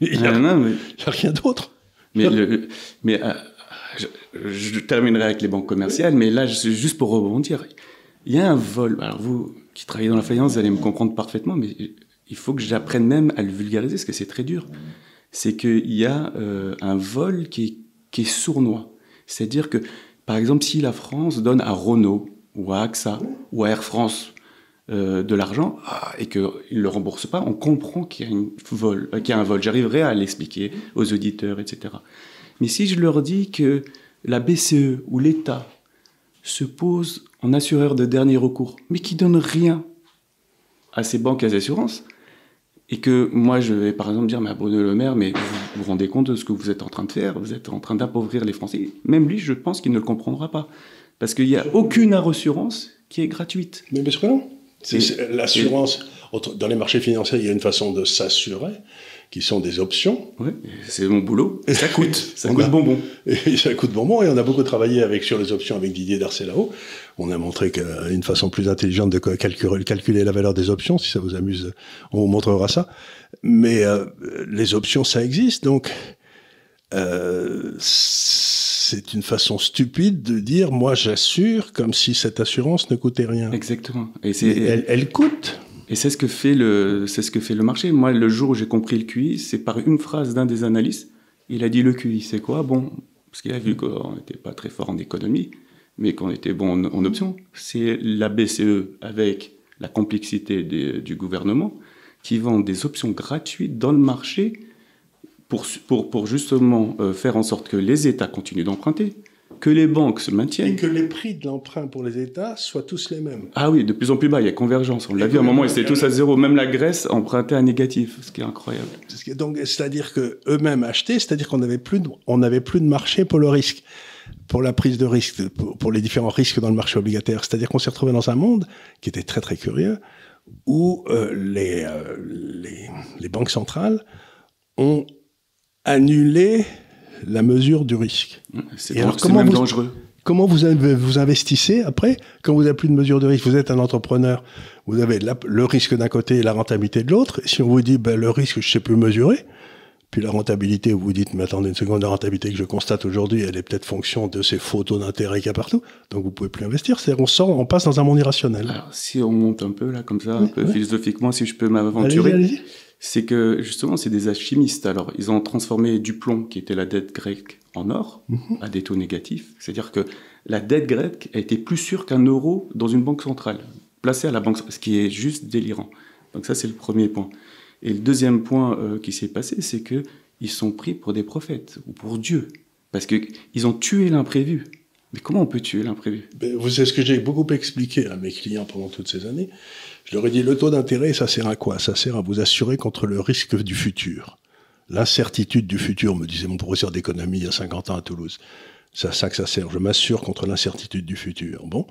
Il n'y a, a rien d'autre. Je terminerai avec les banques commerciales, mais là, juste pour rebondir, il y a un vol. Alors vous, qui travaillez dans la faïence, vous allez me comprendre parfaitement, mais il faut que j'apprenne même à le vulgariser, parce que c'est très dur. C'est qu'il y a un vol qui est sournois. C'est-à-dire que, par exemple, si la France donne à Renault, ou à AXA, ou à Air France de l'argent, et qu'ils ne le remboursent pas, on comprend qu'il y a un vol. J'arriverai à l'expliquer aux auditeurs, etc. Mais si je leur dis que la BCE ou l'État se pose en assureur de dernier recours, mais qui ne donne rien à ces banques et assurances, et que moi je vais par exemple dire mais à Bruno Le Maire, mais vous vous rendez compte de ce que vous êtes en train de faire, vous êtes en train d'appauvrir les Français, même lui je pense qu'il ne le comprendra pas, parce qu'il n'y a aucune assurance qui est gratuite. Mais bien sûr que non. L'assurance, dans les marchés financiers, il y a une façon de s'assurer, qui sont des options. Oui, c'est mon boulot. Et ça coûte. Ça coûte bonbon. Et ça coûte bonbon. Et on a beaucoup travaillé sur les options avec Didier Darcelao. On a montré qu'une façon plus intelligente de calculer la valeur des options, si ça vous amuse, on vous montrera ça. Mais les options, ça existe. Donc, c'est une façon stupide de dire « moi, j'assure » comme si cette assurance ne coûtait rien. Exactement. Et elle coûte. Et c'est ce que fait le marché. Moi, le jour où j'ai compris le QI, c'est par une phrase d'un des analystes. Il a dit le QI, c'est quoi? Bon, parce qu'il a vu qu'on n'était pas très fort en économie, mais qu'on était bon en options. C'est la BCE avec la complexité du gouvernement qui vend des options gratuites dans le marché pour justement faire en sorte que les États continuent d'emprunter, que les banques se maintiennent. Et que les prix de l'emprunt pour les États soient tous les mêmes. Ah oui, de plus en plus bas, il y a convergence. On l'a vu à un moment, ils étaient tous à zéro. Même la Grèce empruntait à négatif, ce qui est incroyable. Donc, c'est-à-dire qu'eux-mêmes achetaient, c'est-à-dire qu'on n'avait plus de marché pour le risque, pour la prise de risque, pour les différents risques dans le marché obligataire. C'est-à-dire qu'on s'est retrouvé dans un monde qui était très très curieux, où les banques centrales ont annulé la mesure du risque. C'est même dangereux. Comment vous investissez après quand vous n'avez plus de mesure de risque? Vous êtes un entrepreneur, vous avez le risque d'un côté et la rentabilité de l'autre. Si on vous dit le risque, je ne sais plus mesurer, puis la rentabilité, vous vous dites mais attendez une seconde, la rentabilité que je constate aujourd'hui, elle est peut-être fonction de ces faux taux d'intérêt qu'il y a partout, donc vous ne pouvez plus investir. C'est-à-dire on passe dans un monde irrationnel. Alors si on monte un peu là comme ça, philosophiquement, si je peux m'aventurer. Allez-y. C'est que, justement, c'est des alchimistes. Alors, ils ont transformé du plomb, qui était la dette grecque, en or, à des taux négatifs. C'est-à-dire que la dette grecque a été plus sûre qu'un euro dans une banque centrale, placée à la banque centrale, ce qui est juste délirant. Donc ça, c'est le premier point. Et le deuxième point qui s'est passé, c'est qu'ils sont pris pour des prophètes, ou pour Dieu, parce qu'ils ont tué l'imprévu. Mais comment on peut tuer l'imprévu? Vous savez ce que j'ai beaucoup expliqué à mes clients pendant toutes ces années. Je leur ai dit, le taux d'intérêt, ça sert à quoi? Ça sert à vous assurer contre le risque du futur. L'incertitude du futur, me disait mon professeur d'économie il y a 50 ans à Toulouse. C'est à ça que ça sert. Je m'assure contre l'incertitude du futur. Bon.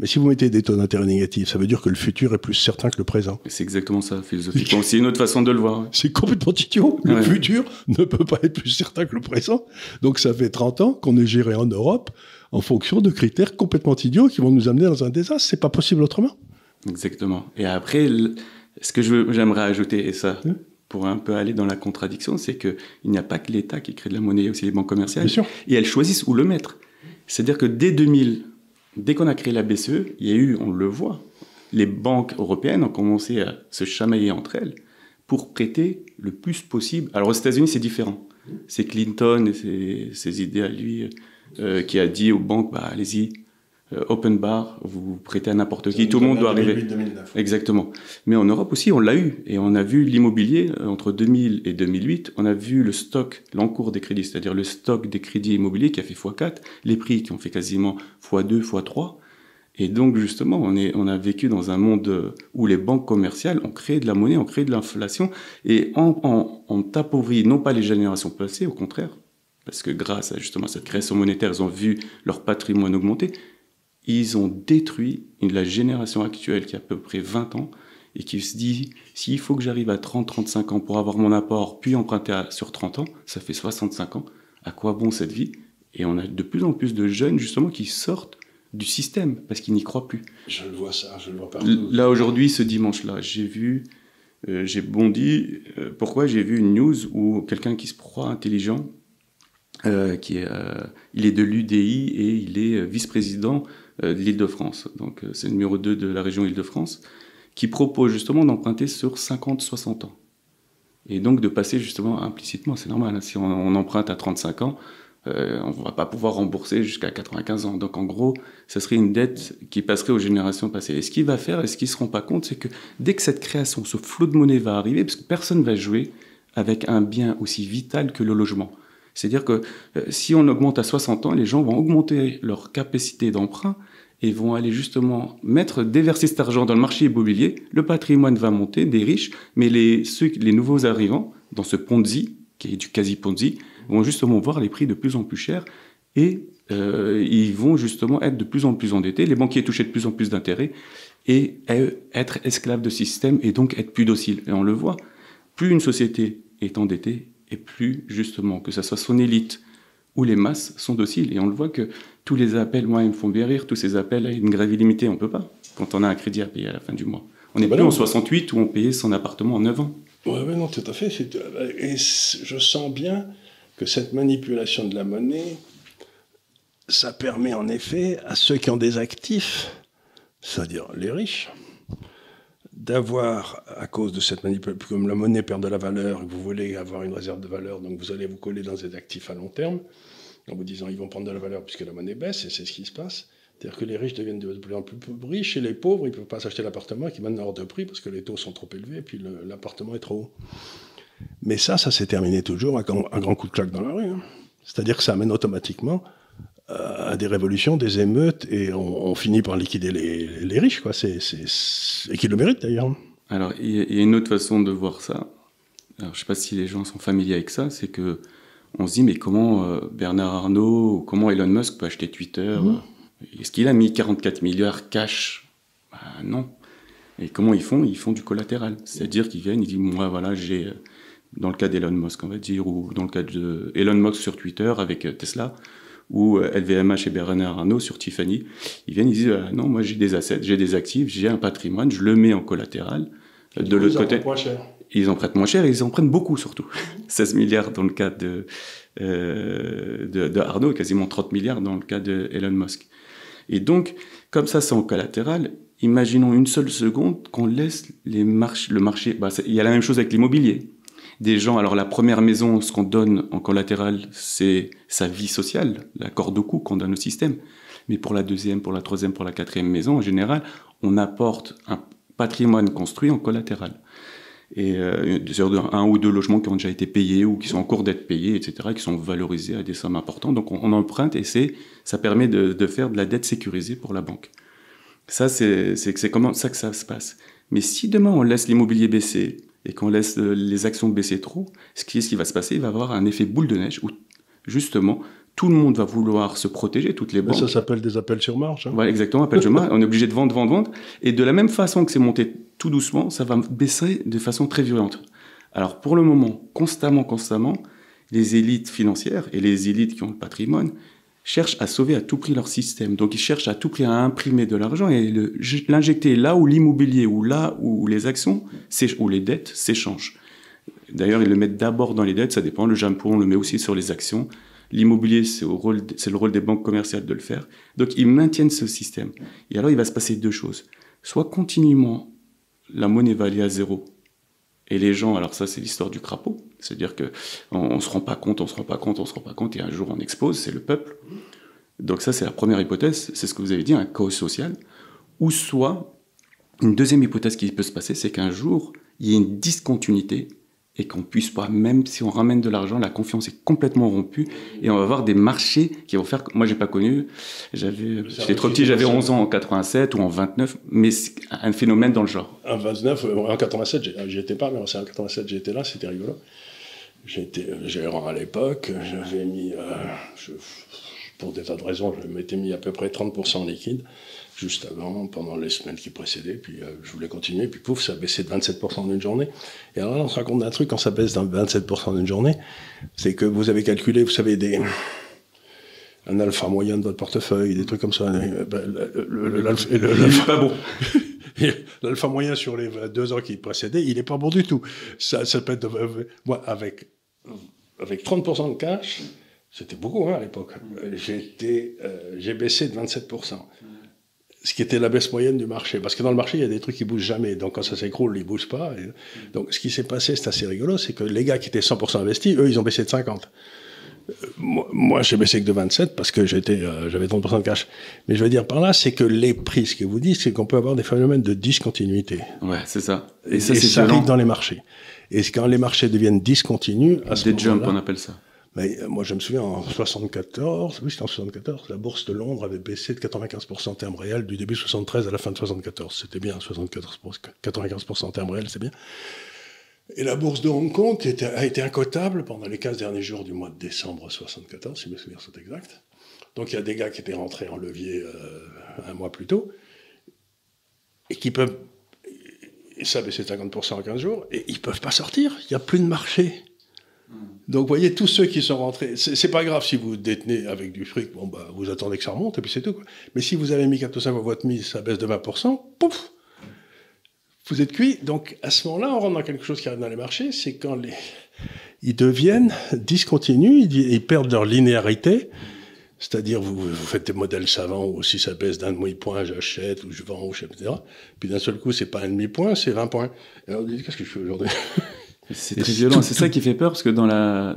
Mais si vous mettez des taux d'intérêt négatifs, ça veut dire que le futur est plus certain que le présent. C'est exactement ça, philosophiquement. C'est une autre façon de le voir. C'est complètement idiot. Le futur ne peut pas être plus certain que le présent. Donc ça fait 30 ans qu'on est géré en Europe en fonction de critères complètement idiots qui vont nous amener dans un désastre. C'est pas possible autrement. Exactement. Et après, ce que j'aimerais ajouter, et ça, pour un peu aller dans la contradiction, c'est qu'il n'y a pas que l'État qui crée de la monnaie, il y a aussi les banques commerciales. Bien sûr. Et elles choisissent où le mettre. C'est-à-dire que dès 2000, dès qu'on a créé la BCE, il y a eu, on le voit, les banques européennes ont commencé à se chamailler entre elles pour prêter le plus possible. Alors aux États-Unis, c'est différent. C'est Clinton et ses idées à lui qui a dit aux banques, bah, allez-y, open bar, vous prêtez à n'importe qui, tout le monde doit arriver. 2008, 2009. Exactement. Mais en Europe aussi, on l'a eu. Et on a vu l'immobilier, entre 2000 et 2008, on a vu le stock, l'encours des crédits, c'est-à-dire le stock des crédits immobiliers qui a fait x4, les prix qui ont fait quasiment x2, x3. Et donc, justement, on a vécu dans un monde où les banques commerciales ont créé de la monnaie, ont créé de l'inflation, et on appauvrit non pas les générations passées, au contraire, parce que grâce à justement cette création monétaire, ils ont vu leur patrimoine augmenter, ils ont détruit la génération actuelle qui a à peu près 20 ans, et qui se dit, s'il faut que j'arrive à 30-35 ans pour avoir mon apport, puis emprunter sur 30 ans, ça fait 65 ans, à quoi bon cette vie? Et on a de plus en plus de jeunes, justement, qui sortent du système, parce qu'ils n'y croient plus. Je le vois ça, je le vois partout. Là, aujourd'hui, ce dimanche-là, j'ai vu, j'ai bondi, pourquoi j'ai vu une news où quelqu'un qui se croit intelligent, il est de l'UDI et il est vice-président de l'Île-de-France, donc c'est le numéro 2 de la région Île-de-France, qui propose justement d'emprunter sur 50-60 ans. Et donc de passer justement implicitement, c'est normal, hein, si on emprunte à 35 ans, on ne va pas pouvoir rembourser jusqu'à 95 ans. Donc en gros, ça serait une dette qui passerait aux générations passées. Et ce qu'il va faire, et ce qu'ils ne se rendent pas compte, c'est que dès que cette création, ce flot de monnaie va arriver, parce que personne ne va jouer avec un bien aussi vital que le logement. C'est-à-dire que si on augmente à 60 ans, les gens vont augmenter leur capacité d'emprunt et vont aller justement déverser cet argent dans le marché immobilier. Le patrimoine va monter des riches, mais les nouveaux arrivants, dans ce Ponzi, qui est du quasi-Ponzi, vont justement voir les prix de plus en plus chers et ils vont justement être de plus en plus endettés, les banquiers touchaient de plus en plus d'intérêts et être esclaves de système et donc être plus dociles. Et on le voit, plus une société est endettée et plus justement, que ce soit son élite ou les masses, sont dociles. Et on le voit que tous les appels, moi ils me font bien rire, tous ces appels à une grève illimitée, on ne peut pas quand on a un crédit à payer à la fin du mois. On n'est plus en 68 où on payait son appartement en 9 ans. Oui, ouais, non, tout à fait. Et je sens bien que cette manipulation de la monnaie, ça permet en effet à ceux qui ont des actifs, c'est-à-dire les riches, d'avoir, à cause de cette manipulation, comme la monnaie perd de la valeur, vous voulez avoir une réserve de valeur, donc vous allez vous coller dans des actifs à long terme, en vous disant ils vont prendre de la valeur puisque la monnaie baisse, et c'est ce qui se passe. C'est-à-dire que les riches deviennent de plus en plus riches et les pauvres, ils ne peuvent pas s'acheter l'appartement qui est maintenant hors de prix parce que les taux sont trop élevés et puis l'appartement est trop haut. Mais ça s'est terminé toujours avec un grand coup de claque dans la rue. Hein. C'est-à-dire que ça amène automatiquement à des révolutions, des émeutes, et on finit par liquider les riches, quoi. Et qui le méritent d'ailleurs. Alors, il y a une autre façon de voir ça. Alors, je ne sais pas si les gens sont familiers avec ça, c'est que on se dit, mais comment Bernard Arnault ou comment Elon Musk peut acheter Twitter? Est-ce qu'il a mis 44 milliards cash? Ben non. Et comment ils font? Ils font du collatéral. C'est-à-dire qu'ils viennent, ils disent, moi, voilà, j'ai, dans le cas d'Elon Musk, on va dire, ou dans le cas d'Elon Musk sur Twitter avec Tesla, ou LVMH et Bernard Arnault sur Tiffany, ils viennent, ils disent, non, moi, j'ai des assets, j'ai des actifs, j'ai un patrimoine, je le mets en collatéral. De l'autre côté, ils en prêtent moins cher et ils en prennent beaucoup, surtout. 16 milliards dans le cas de Arnault, quasiment 30 milliards dans le cas d'Elon Musk. Et donc, comme ça, c'est en collatéral, imaginons une seule seconde qu'on laisse le marché... Bah, il y a la même chose avec l'immobilier. Des gens, alors la première maison, ce qu'on donne en collatéral, c'est sa vie sociale, la corde au cou qu'on donne au système. Mais pour la deuxième, pour la troisième, pour la quatrième maison, en général, on apporte un patrimoine construit en collatéral. Et un ou deux logements qui ont déjà été payés ou qui sont en cours d'être payés, etc., qui sont valorisés à des sommes importantes. Donc on emprunte et ça permet de faire de la dette sécurisée pour la banque. Ça, c'est comment ça que ça se passe. Mais si demain on laisse l'immobilier baisser et qu'on laisse les actions baisser trop, ce qui va se passer, il va y avoir un effet boule de neige où justement tout le monde va vouloir se protéger, toutes les banques. Ça s'appelle des appels sur marge. Hein. Voilà, exactement, appels sur marge. On est obligé de vendre. Et de la même façon que c'est monté tout doucement, ça va baisser de façon très violente. Alors pour le moment, constamment, les élites financières et les élites qui ont le patrimoine cherchent à sauver à tout prix leur système. Donc ils cherchent à tout prix à imprimer de l'argent et l'injecter là où l'immobilier ou là où les actions ou les dettes s'échangent. D'ailleurs, ils le mettent d'abord dans les dettes, ça dépend. Le Japon le met aussi sur les actions. L'immobilier, c'est le rôle des banques commerciales de le faire. Donc, ils maintiennent ce système. Et alors, il va se passer deux choses. Soit, continuellement, la monnaie va aller à zéro. Et les gens, alors ça, c'est l'histoire du crapaud. C'est-à-dire qu'on ne se rend pas compte, et un jour, on expose, c'est le peuple. Donc ça, c'est la première hypothèse. C'est ce que vous avez dit, un chaos social. Ou soit, une deuxième hypothèse qui peut se passer, c'est qu'un jour, il y a une discontinuité et qu'on puisse pas, même si on ramène de l'argent, la confiance est complètement rompue et on va avoir des marchés qui vont faire... Moi, j'ai pas connu, j'étais trop petit, j'avais 11 ans en 87 ou en 29, mais c'est un phénomène dans le genre. En 29, en 87, j'y étais pas, mais en 87, j'étais là, c'était rigolo. J'étais gérant à l'époque, j'avais mis... pour des tas de raisons, je m'étais mis à peu près 30% en liquide, juste avant, pendant les semaines qui précédaient, puis je voulais continuer, puis pouf, ça baissait de 27% en une journée. Et alors là, on se raconte un truc, quand ça baisse de 27% en une journée, c'est que vous avez calculé, vous savez, un alpha moyen de votre portefeuille, des trucs comme ça. L'alpha, pas bon. L'alpha moyen sur les 2 ans qui précédaient, il n'est pas bon du tout. Ça peut être... Moi, avec 30% de cash... C'était beaucoup hein, à l'époque. J'ai baissé de 27%. Ce qui était la baisse moyenne du marché. Parce que dans le marché, il y a des trucs qui bougent jamais. Donc quand ça s'écroule, ils bougent pas. Donc ce qui s'est passé, c'est assez rigolo, c'est que les gars qui étaient 100% investis, eux, ils ont baissé de 50%. Moi, j'ai baissé que de 27% parce que j'avais 30% de cash. Mais je veux dire par là, c'est que les prix, ce que vous dites, c'est qu'on peut avoir des phénomènes de discontinuité. Ouais, c'est ça. Et ça arrive dans les marchés. Et quand les marchés deviennent discontinus... Des jumps, on appelle ça. Mais moi, je me souviens, en 74, oui, c'était en 74, la bourse de Londres avait baissé de 95% en termes réels du début 73 à la fin de 74. C'était bien, 95% en termes réels, c'est bien. Et la bourse de Hong Kong a été incotable pendant les 15 derniers jours du mois de décembre 74, si mes souvenirs sont exacts. Donc, il y a des gars qui étaient rentrés en levier un mois plus tôt et qui peuvent... Et ça a baissé de 50% en 15 jours et ils ne peuvent pas sortir. Il n'y a plus de marché. Donc, vous voyez, tous ceux qui sont rentrés... C'est pas grave si vous détenez avec du fric, bon, bah, vous attendez que ça remonte, et puis c'est tout, quoi. Mais si vous avez mis 4% à votre mise, ça baisse de 20%, pouf, vous êtes cuit. Donc, à ce moment-là, on rentre dans quelque chose qui arrive dans les marchés, c'est quand ils deviennent discontinus, ils perdent leur linéarité, c'est-à-dire, vous faites des modèles savants, où si ça baisse d'un demi-point, j'achète, ou je vends, ou je sais, etc. Puis d'un seul coup, c'est pas un demi-point, c'est 20 points. Et alors, vous dites, qu'est-ce que je fais aujourd'hui ? C'est très violent, c'est ça qui fait peur, parce que dans la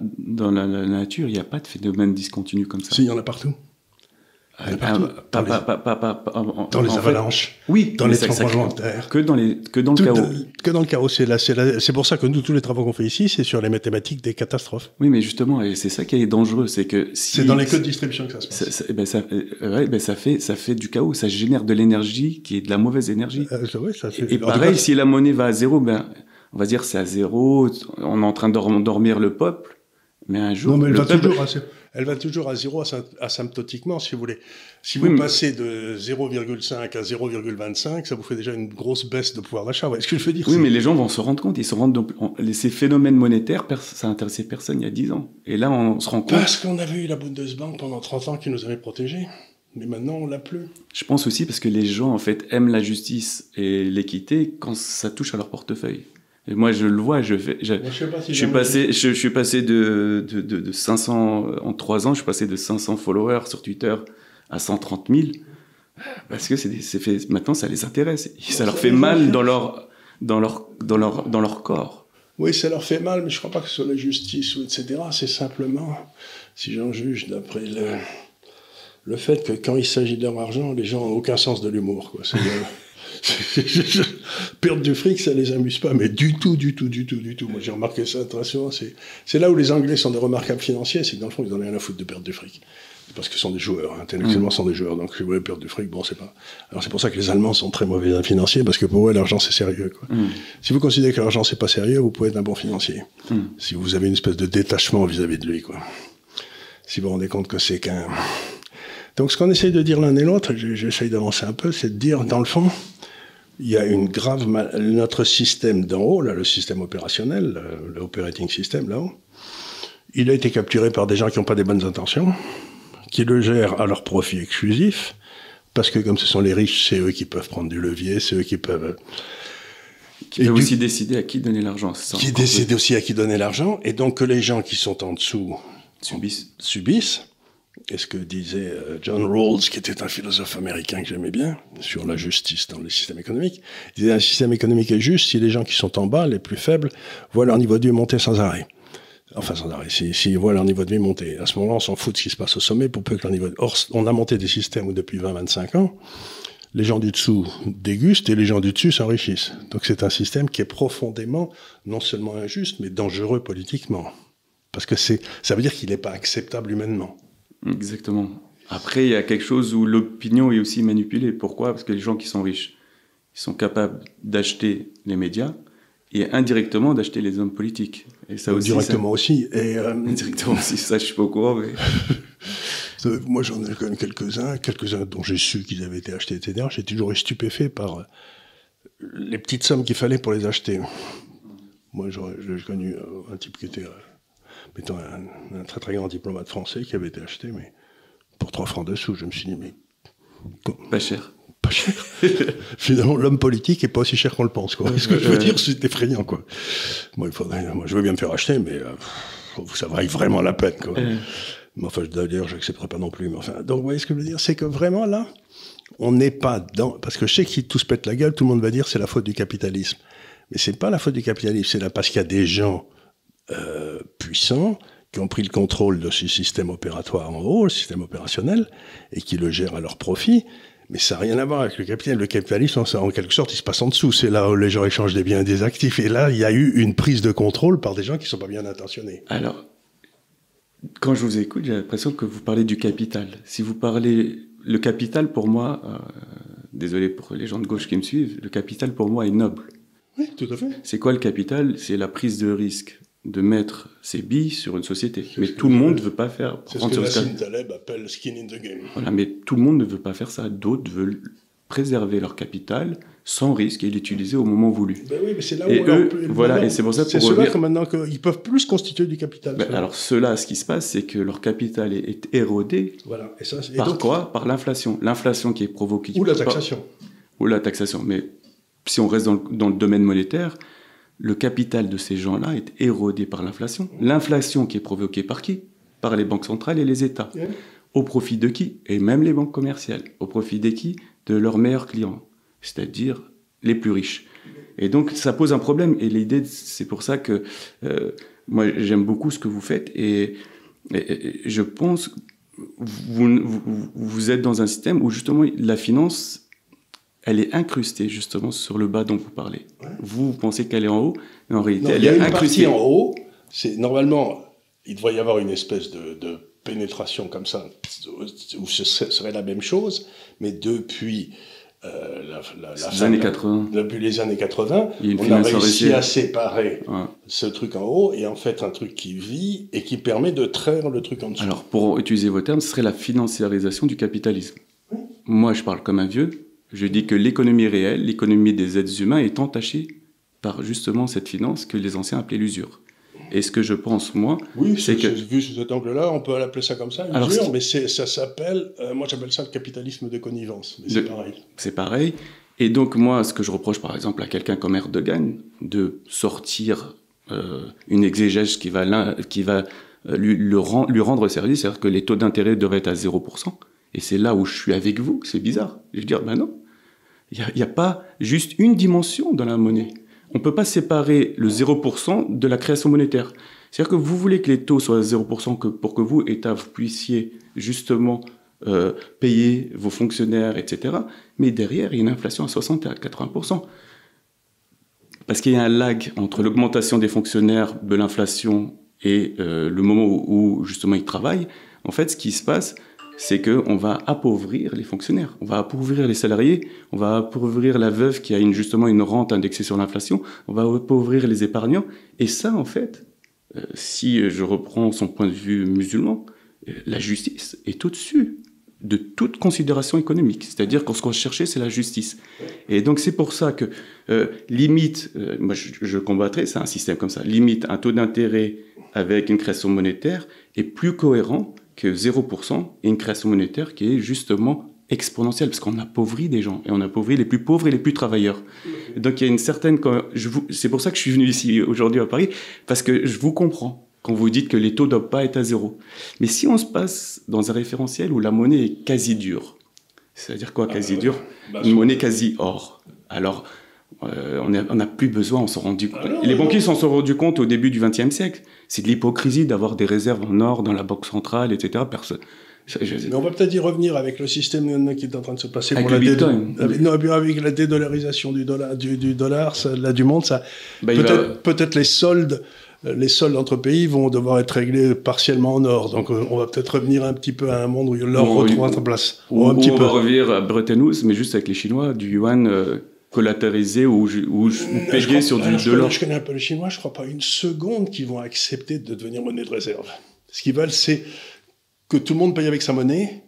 nature, il n'y a pas de phénomène discontinu comme ça. Si, il y en a partout. Dans les avalanches. Oui, dans les tremblements de terre. Que dans le chaos. Que dans le chaos. C'est pour ça que nous, tous les travaux qu'on fait ici, c'est sur les mathématiques des catastrophes. Oui, mais justement, et c'est ça qui est dangereux, c'est que si... C'est dans les codes de distribution que ça se passe. Ça fait du chaos, ça génère de l'énergie qui est de la mauvaise énergie. Et pareil, si la monnaie va à zéro, on va dire c'est à zéro, on est en train d'endormir le peuple, mais un jour... Non, mais elle va toujours à zéro asymptotiquement, si vous voulez. Si vous passez de 0,5 à 0,25, ça vous fait déjà une grosse baisse de pouvoir d'achat. Est-ce que je veux dire? Oui, mais les gens vont se rendre compte. Ils se rendent ces phénomènes monétaires, ça n'intéressait personne il y a 10 ans. Et là, on se rend compte... Parce qu'on avait eu la Bundesbank pendant 30 ans qui nous avait protégés. Mais maintenant, on l'a plus. Je pense aussi parce que les gens, en fait, aiment la justice et l'équité quand ça touche à leur portefeuille. Et moi, je le vois, je suis passé de 500, en 3 ans, je suis passé de 500 followers sur Twitter à 130 000, parce que maintenant, ça les intéresse. Ça leur fait mal dans leur corps. Oui, ça leur fait mal, mais je crois pas que ce soit la justice ou etc. C'est simplement, si j'en juge, d'après le fait que quand il s'agit de leur argent, les gens n'ont aucun sens de l'humour, quoi. C'est... Perdre du fric, ça les amuse pas, mais du tout, du tout, du tout, du tout. Moi, j'ai remarqué ça très souvent. C'est là où les Anglais sont des remarquables financiers, c'est que dans le fond, ils n'en ont rien à foutre de perdre du fric. Parce que sont des joueurs, intellectuellement, sont des joueurs. Donc, si vous voulez perdre du fric, bon, c'est pas. Alors, c'est pour ça que les Allemands sont très mauvais financiers, parce que pour eux, l'argent, c'est sérieux, quoi. Si vous considérez que l'argent, c'est pas sérieux, vous pouvez être un bon financier. Si vous avez une espèce de détachement vis-à-vis de lui, quoi. Si vous vous rendez compte que c'est qu'un... Donc, ce qu'on essaye de dire l'un et l'autre, j'essaye d'avancer un peu, c'est de dire, dans le fond, il y a une grave... Notre système d'en haut, là, le système opérationnel, le operating system, là-haut, il a été capturé par des gens qui n'ont pas des bonnes intentions, qui le gèrent à leur profit exclusif, parce que comme ce sont les riches, c'est eux qui peuvent prendre du levier, c'est eux qui peuvent... Qui peuvent aussi décider à qui donner l'argent. Qui décide aussi à qui donner l'argent, et donc que les gens qui sont en dessous subissent. Et ce que disait John Rawls, qui était un philosophe américain que j'aimais bien, sur la justice dans les systèmes économiques, il disait un système économique est juste si les gens qui sont en bas, les plus faibles, voient leur niveau de vie monter sans arrêt. Enfin, sans arrêt, s'ils voient leur niveau de vie monter. À ce moment-là, on s'en fout de ce qui se passe au sommet pour peu que leur niveau de... Or, on a monté des systèmes où depuis 20-25 ans, les gens du dessous dégustent et les gens du dessus s'enrichissent. Donc c'est un système qui est profondément, non seulement injuste, mais dangereux politiquement. Parce que ça veut dire qu'il n'est pas acceptable humainement. Exactement. Après, il y a quelque chose où l'opinion est aussi manipulée. Pourquoi? Parce que les gens qui sont riches, ils sont capables d'acheter les médias et indirectement d'acheter les hommes politiques. Et ça aussi, directement ça... aussi. Et indirectement aussi, ça je suis pas au courant. Mais... Moi, j'en ai quand même quelques-uns dont j'ai su qu'ils avaient été achetés, etc. J'ai toujours été stupéfait par les petites sommes qu'il fallait pour les acheter. Moi, j'ai connu un type qui était, mettons, un très très grand diplomate français qui avait été acheté, mais pour 3 francs dessous. Je me suis dit, mais... Pas cher. Pas cher. Finalement, l'homme politique n'est pas aussi cher qu'on le pense, quoi. Ce que je veux dire, c'est effrayant, quoi. Moi, moi, je veux bien me faire acheter, mais ça vaille vraiment la peine, quoi. Mais enfin, d'ailleurs, je n'accepterai pas non plus. Mais enfin, donc, vous voyez ce que je veux dire? C'est que vraiment, là, on n'est pas dans... Parce que je sais que si tout se pète la gueule, tout le monde va dire c'est la faute du capitalisme. Mais c'est pas la faute du capitalisme. C'est là parce qu'il y a des gens puissants qui ont pris le contrôle de ce système opératoire, en gros, le système opérationnel, et qui le gèrent à leur profit. Mais ça n'a rien à voir avec le capitalisme. Le capitalisme, en quelque sorte, il se passe en dessous. C'est là où les gens échangent des biens et des actifs. Et là, il y a eu une prise de contrôle par des gens qui ne sont pas bien intentionnés. Alors... Quand je vous écoute, j'ai l'impression que vous parlez du capital. Si vous parlez... Le capital, pour moi... désolé pour les gens de gauche qui me suivent. Le capital, pour moi, est noble. Oui, tout à fait. C'est quoi le capital? C'est la prise de risque de mettre ses billes sur une société. Mais tout le monde ne veut pas faire... C'est ce que Nassim Taleb appelle « skin in the game ». Voilà, mais tout le monde ne veut pas faire ça. D'autres veulent préserver leur capital sans risque et l'utiliser au moment voulu. Ben oui, mais c'est là où... Et eux, voilà, et c'est pour ça... C'est ceux-là que maintenant, ils peuvent plus constituer du capital. Ben alors, ceux-là, ce qui se passe, c'est que leur capital est érodé. Voilà. Et ça, par quoi? Par l'inflation. L'inflation qui est provoquée... Ou la taxation. Ou la taxation. Mais si on reste dans le domaine monétaire, le capital de ces gens-là est érodé par l'inflation. L'inflation qui est provoquée par qui? Par les banques centrales et les États. Yeah. Au profit de qui? Et même les banques commerciales. Au profit de qui? De leurs meilleurs clients, c'est-à-dire les plus riches. Et donc, ça pose un problème. Et l'idée, c'est pour ça que moi, j'aime beaucoup ce que vous faites. Et je pense que vous êtes dans un système où, justement, la finance, elle est incrustée, justement, sur le bas dont vous parlez. Ouais. Vous pensez qu'elle est en haut, mais en réalité, non, elle est incrustée. Il y a une partie en haut. Normalement, il devrait y avoir une espèce de pénétration comme ça, où ce serait la même chose, mais depuis... Depuis les années 80, on a réussi à séparer ce truc en haut et en fait un truc qui vit et qui permet de traire le truc en dessous. Alors, pour utiliser vos termes, ce serait la financiarisation du capitalisme. Oui. Moi, je parle comme un vieux. Je dis que l'économie réelle, l'économie des êtres humains est entachée par justement cette finance que les anciens appelaient l'usure. Et ce que je pense, moi, oui, c'est que... Vu sous cet angle-là, on peut l'appeler ça comme ça, une usure, mais ça s'appelle... moi, j'appelle ça le capitalisme de connivence, mais c'est pareil. C'est pareil. Et donc, moi, ce que je reproche, par exemple, à quelqu'un comme Erdogan, de sortir une exégèse qui va lui rendre service, c'est-à-dire que les taux d'intérêt devraient être à 0%, et c'est là où je suis avec vous, c'est bizarre. Et je veux dire, ben non, il n'y a pas juste une dimension dans la monnaie. On ne peut pas séparer le 0% de la création monétaire. C'est-à-dire que vous voulez que les taux soient à 0% pour que vous, État, vous puissiez justement payer vos fonctionnaires, etc. Mais derrière, il y a une inflation à 60 à 80%. Parce qu'il y a un lag entre l'augmentation des fonctionnaires de l'inflation et le moment où justement ils travaillent. En fait, ce qui se passe... c'est qu'on va appauvrir les fonctionnaires, on va appauvrir les salariés, on va appauvrir la veuve qui a justement une rente indexée sur l'inflation, on va appauvrir les épargnants. Et ça, en fait, si je reprends son point de vue musulman, la justice est au-dessus de toute considération économique. C'est-à-dire qu'on ce qu'on cherchait, c'est la justice. Et donc c'est pour ça que, limite, moi je combattrais, c'est un système comme ça, limite un taux d'intérêt avec une création monétaire est plus cohérent que 0% et une création monétaire qui est justement exponentielle, parce qu'on appauvrit des gens, et on appauvrit les plus pauvres et les plus travailleurs. Donc il y a une certaine... C'est pour ça que je suis venu ici aujourd'hui à Paris, parce que je vous comprends quand vous dites que les taux ne doivent pas être à zéro. Mais si on se passe dans un référentiel où la monnaie est quasi dure, c'est-à-dire quoi quasi dure? Une monnaie quasi or. Alors, on n'a plus besoin, on s'en rendu compte. Les banquiers s'en sont rendus compte au début du XXe siècle. C'est de l'hypocrisie d'avoir des réserves en or dans la banque centrale, etc. Ça, mais on va peut-être y revenir avec le système qui est en train de se passer avec pour le bitcoin. Avec la dédollarisation du dollar, là, du monde, ça. Bah, peut-être les soldes entre pays vont devoir être réglés partiellement en or. Donc, on va peut-être revenir un petit peu à un monde où l'or retrouvera sa place. On va revenir à Bretton Woods, mais juste avec les Chinois, du yuan collatérisé ou payé sur de l'or. Je connais un peu les Chinois, je ne crois pas une seconde qu'ils vont accepter de devenir monnaie de réserve. Ce qu'ils veulent, c'est que tout le monde paye avec sa monnaie,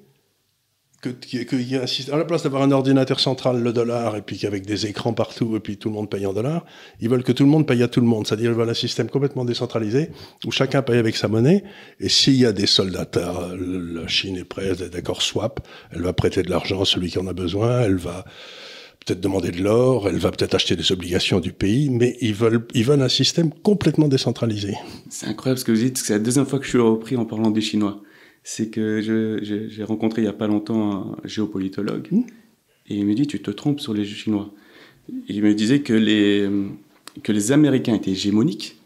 qu'il y a un système, à la place d'avoir un ordinateur central, le dollar, et puis qu'avec des écrans partout, et puis tout le monde paye en dollars, ils veulent que tout le monde paye à tout le monde. C'est-à-dire, ils veulent un système complètement décentralisé, où chacun paye avec sa monnaie, et s'il y a des soldataires, la Chine est prête, d'accord, swap, elle va prêter de l'argent à celui qui en a besoin, elle va peut-être demander de l'or, elle va peut-être acheter des obligations du pays, mais ils veulent un système complètement décentralisé. C'est incroyable ce que vous dites, c'est la deuxième fois que je suis repris en parlant des Chinois. C'est que j'ai rencontré il n'y a pas longtemps un géopolitologue et il me dit « tu te trompes sur les Chinois ». Il me disait que les Américains étaient hégémoniques.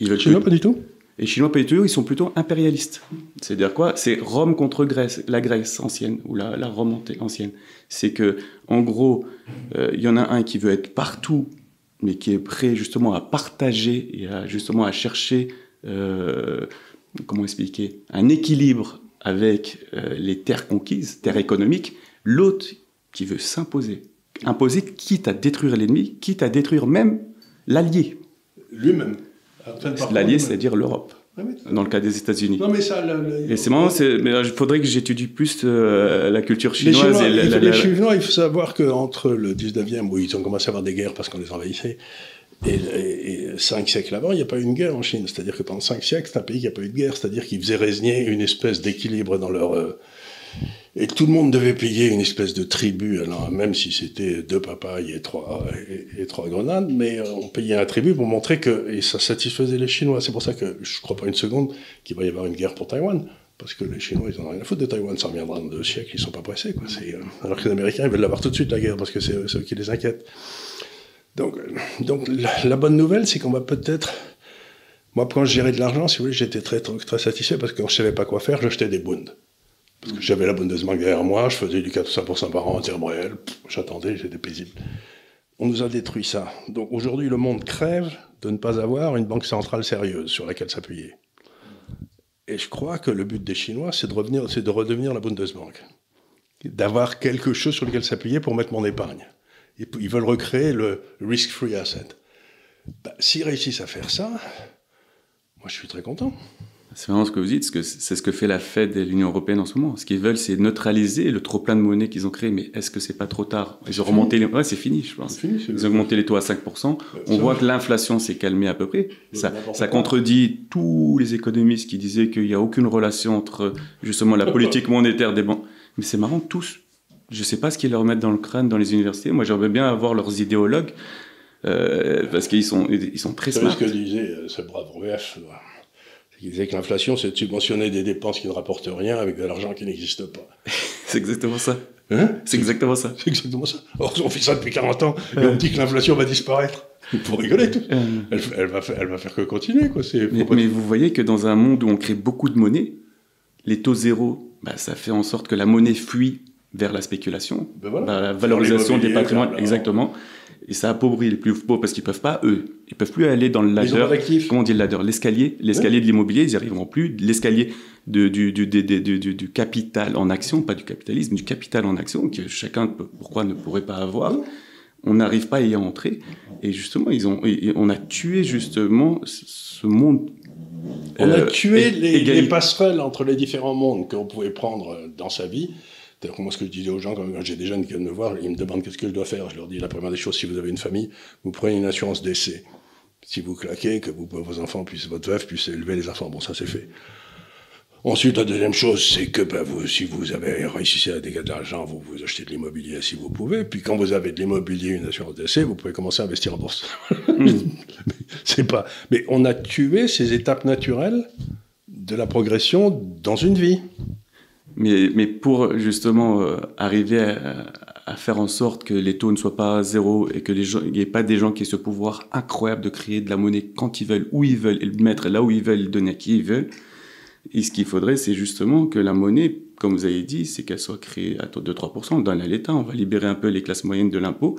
Les Chinois pas du tout. Les Chinois pas du tout, ils sont plutôt impérialistes. C'est-à-dire quoi? C'est Rome contre Grèce, la Grèce ancienne ou la Rome ancienne. C'est que en gros, il y en a un qui veut être partout mais qui est prêt justement à partager et à chercher... comment expliquer, un équilibre avec les terres conquises, terres économiques, l'autre qui veut s'imposer. Imposer quitte à détruire l'ennemi, quitte à détruire même l'allié. Lui-même. L'allié, c'est-à-dire l'Europe. Dans le cas des États-Unis. Non, mais ça. Et c'est marrant, il faudrait que j'étudie plus la culture chinoise. Les Chinois, il faut savoir qu'entre le 19e, où ils ont commencé à avoir des guerres parce qu'on les envahissait, et 5 siècles avant, il n'y a pas eu une guerre en Chine. C'est-à-dire que pendant 5 siècles, c'est un pays qui n'a pas eu de guerre. C'est-à-dire qu'ils faisaient régner une espèce d'équilibre dans leur... Et tout le monde devait payer une espèce de tribut, alors, même si c'était 2 papayes et 3 grenades, mais on payait un tribut pour montrer que... Et ça satisfaisait les Chinois. C'est pour ça que je ne crois pas une seconde qu'il va y avoir une guerre pour Taïwan. Parce que les Chinois, ils n'en ont rien à foutre de Taïwan. Ça reviendra dans 2 siècles, ils ne sont pas pressés, quoi. Alors que les Américains, ils veulent l'avoir tout de suite, la guerre, parce que c'est eux qui les inquiètent. Donc la bonne nouvelle, c'est qu'on va peut-être... Moi, quand je gérais de l'argent, si vous voulez, j'étais très, très, très satisfait parce que quand je savais pas quoi faire, je jetais des bundes. Parce que j'avais la Bundesbank derrière moi, je faisais du 4-5% par an en termes réels, j'attendais, j'étais paisible. On nous a détruit ça. Donc aujourd'hui, le monde crève de ne pas avoir une banque centrale sérieuse sur laquelle s'appuyer. Et je crois que le but des Chinois, c'est de redevenir la Bundesbank. D'avoir quelque chose sur lequel s'appuyer pour mettre mon épargne. Ils veulent recréer le risk-free asset. Bah, s'ils réussissent à faire ça, moi je suis très content. C'est vraiment ce que vous dites, c'est ce que fait la Fed et l'Union Européenne en ce moment. Ce qu'ils veulent, c'est neutraliser le trop-plein de monnaie qu'ils ont créé, mais est-ce que c'est pas trop tard? Ils ont remonté les... Ouais, c'est fini, je pense. Ils ont augmenté les taux à 5%. On voit que l'inflation s'est calmée à peu près. Ça contredit tous les économistes qui disaient qu'il n'y a aucune relation entre justement la politique monétaire des banques. Mais c'est marrant, tous... Je ne sais pas ce qu'ils leur mettent dans le crâne dans les universités. Moi, j'aimerais bien avoir leurs idéologues, parce qu'ils sont très smart. C'est ce que disait ce brave BF. Il disait que l'inflation, c'est de subventionner des dépenses qui ne rapportent rien avec de l'argent qui n'existe pas. C'est exactement ça. Hein? C'est exactement ça. C'est exactement ça. Or, on fait ça depuis 40 ans, et on dit que l'inflation va disparaître. Pour rigoler, tout. Elle va faire que continuer, quoi. Mais vous voyez que dans un monde où on crée beaucoup de monnaie, les taux zéro, bah, ça fait en sorte que la monnaie fuit vers la spéculation, ben voilà, vers la valorisation des patrimoines, là, exactement. Et ça appauvrit les plus pauvres parce qu'ils peuvent pas, eux, ils peuvent plus aller dans le ladder. Comment on dit le ladder? L'escalier de l'immobilier, ils n'y arriveront plus. L'escalier du capital en action, pas du capitalisme, du capital en action que chacun ne pourrait pas avoir. On n'arrive pas à y entrer. Et justement, on a tué justement ce monde. On a tué les passerelles entre les différents mondes qu'on pouvait prendre dans sa vie. Moi, ce que je disais aux gens, quand j'ai des jeunes qui viennent me voir, ils me demandent qu'est-ce que je dois faire. Je leur dis, la première des choses, si vous avez une famille, vous prenez une assurance décès. Si vous claquez, que vos enfants puissent, votre veuve puisse élever les enfants. Bon, ça, c'est fait. Ensuite, la deuxième chose, c'est que bah, si vous avez réussi à dégager de l'argent, vous achetez de l'immobilier si vous pouvez. Puis quand vous avez de l'immobilier, une assurance décès, vous pouvez commencer à investir en bourse. C'est pas... Mais on a tué ces étapes naturelles de la progression dans une vie. Mais pour justement arriver à faire en sorte que les taux ne soient pas à zéro et qu'il n'y ait pas des gens qui aient ce pouvoir incroyable de créer de la monnaie quand ils veulent, où ils veulent, et le mettre là où ils veulent, donner à qui ils veulent, Et ce qu'il faudrait, c'est justement que la monnaie, comme vous avez dit, c'est qu'elle soit créée à taux de 3%, on donne à l'État, on va libérer un peu les classes moyennes de l'impôt.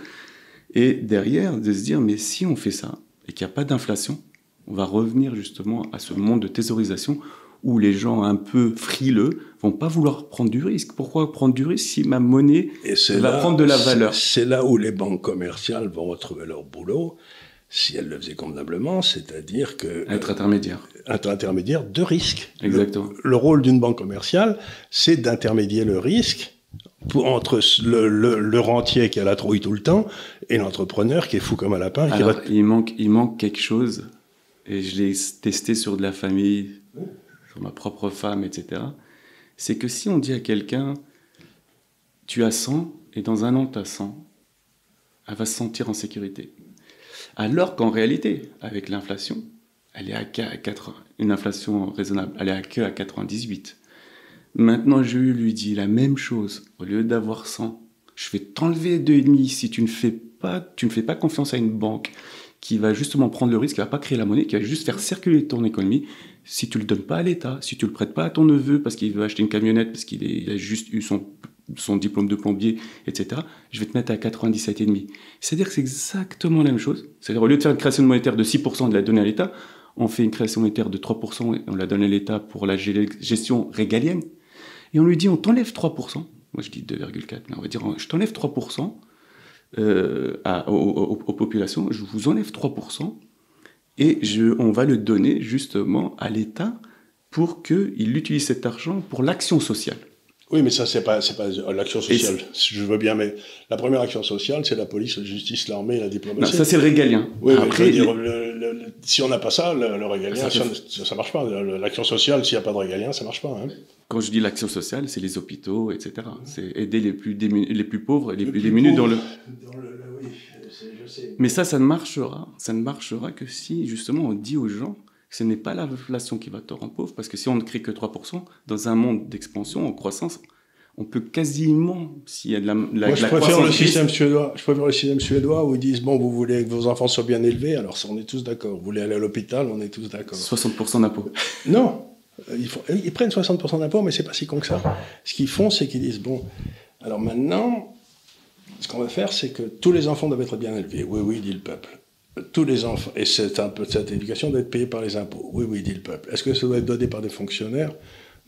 Et derrière, de se dire, mais si on fait ça et qu'il n'y a pas d'inflation, on va revenir justement à ce monde de thésaurisation où les gens un peu frileux vont pas vouloir prendre du risque. Pourquoi prendre du risque si ma monnaie va prendre de la valeur? C'est là où les banques commerciales vont retrouver leur boulot, si elles le faisaient convenablement, c'est-à-dire que... Être intermédiaire. Être intermédiaire de risque. Exactement. Le rôle d'une banque commerciale, c'est d'intermédier le risque entre le rentier qui a la trouille tout le temps et l'entrepreneur qui est fou comme un lapin. Alors, il manque quelque chose, et je l'ai testé sur de la famille, sur ma propre femme, etc. C'est que si on dit à quelqu'un, tu as 100 et dans un an tu as 100, elle va se sentir en sécurité. Alors qu'en réalité, avec l'inflation, elle est à 80, une inflation raisonnable, elle est à 98. Maintenant, je lui dis la même chose. Au lieu d'avoir 100, je vais t'enlever 2,5 si tu ne fais pas confiance à une banque qui va justement prendre le risque, qui ne va pas créer la monnaie, qui va juste faire circuler ton économie. Si tu ne le donnes pas à l'État, si tu ne le prêtes pas à ton neveu parce qu'il veut acheter une camionnette, parce qu'il a juste eu son diplôme de plombier, etc., je vais te mettre à 97,5. C'est-à-dire que c'est exactement la même chose. C'est-à-dire au lieu de faire une création monétaire de 6% de la donner à l'État, on fait une création monétaire de 3% et on la donne à l'État pour la gestion régalienne. Et on lui dit, on t'enlève 3%. Moi, je dis 2,4, mais on va dire, je t'enlève 3% aux populations, je vous enlève 3%, et on va le donner justement à l'État pour qu'il utilise cet argent pour l'action sociale. Oui, mais ça, c'est pas l'action sociale, je veux bien, mais la première action sociale, c'est la police, la justice, l'armée, la diplomatie. Non, ça, c'est le régalien. Oui, après, mais je veux dire, si on n'a pas ça, le régalien, ça marche pas. L'action sociale, s'il n'y a pas de régalien, ça marche pas. Hein. Quand je dis l'action sociale, c'est les hôpitaux, etc. C'est aider les plus pauvres et les plus démunis dans le... Oui, je sais. Mais ça ne marchera que si, justement, on dit aux gens... Ce n'est pas l'inflation qui va te rendre pauvre, parce que si on ne crée que 3%, dans un monde d'expansion, en croissance, on peut quasiment, s'il y a de la croissance... Moi, je préfère le système suédois où ils disent, bon, vous voulez que vos enfants soient bien élevés, alors on est tous d'accord. Vous voulez aller à l'hôpital, on est tous d'accord. 60% d'impôts. Non, ils prennent 60% d'impôts, mais c'est pas si con que ça. Ce qu'ils font, c'est qu'ils disent, bon, alors maintenant, ce qu'on va faire, c'est que tous les enfants doivent être bien élevés. Oui, oui, dit le peuple. Tous les enfants, et c'est un peu cette éducation doit être payée par les impôts. Oui, oui, dit le peuple. Est-ce que ça doit être donné par des fonctionnaires?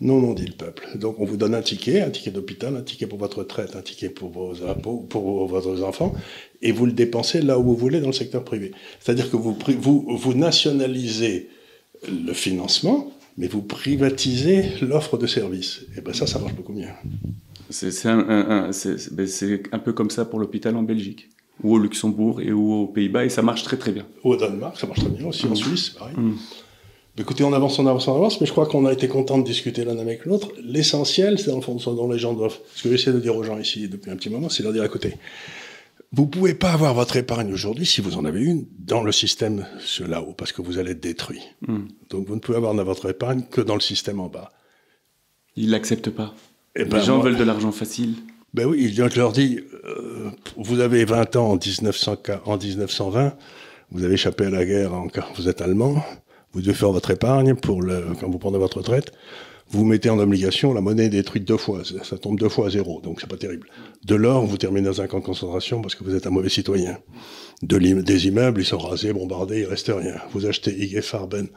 Non, non, dit le peuple. Donc on vous donne un ticket d'hôpital, un ticket pour votre retraite, un ticket pour vos impôts, pour vos enfants, et vous le dépensez là où vous voulez dans le secteur privé. C'est-à-dire que vous nationalisez le financement, mais vous privatisez l'offre de services. Et bien ça marche beaucoup mieux. C'est un peu comme ça pour l'hôpital en Belgique, ou au Luxembourg et ou aux Pays-Bas, et ça marche très très bien. Au Danemark, ça marche très bien aussi, en Suisse, pareil. Écoutez, on avance, mais je crois qu'on a été content de discuter l'un avec l'autre. L'essentiel, c'est dans le fond ce dont les gens doivent... Ce que j'essaie de dire aux gens ici depuis un petit moment, c'est de leur dire, écoutez, vous ne pouvez pas avoir votre épargne aujourd'hui, si vous en avez une, dans le système là-haut, parce que vous allez être détruit. Donc vous ne pouvez avoir votre épargne que dans le système en bas. Ils ne l'acceptent pas. Les gens veulent de l'argent facile. Ben oui, je leur dis, vous avez 20 ans en 1920, vous avez échappé à la guerre, vous êtes allemand, vous devez faire votre épargne quand vous prenez votre retraite, vous mettez en obligation, la monnaie est détruite deux fois, ça tombe deux fois à zéro, donc c'est pas terrible. De l'or, vous terminez dans un camp de concentration parce que vous êtes un mauvais citoyen. Des immeubles, ils sont rasés, bombardés, il reste rien. Vous achetez IG Farben,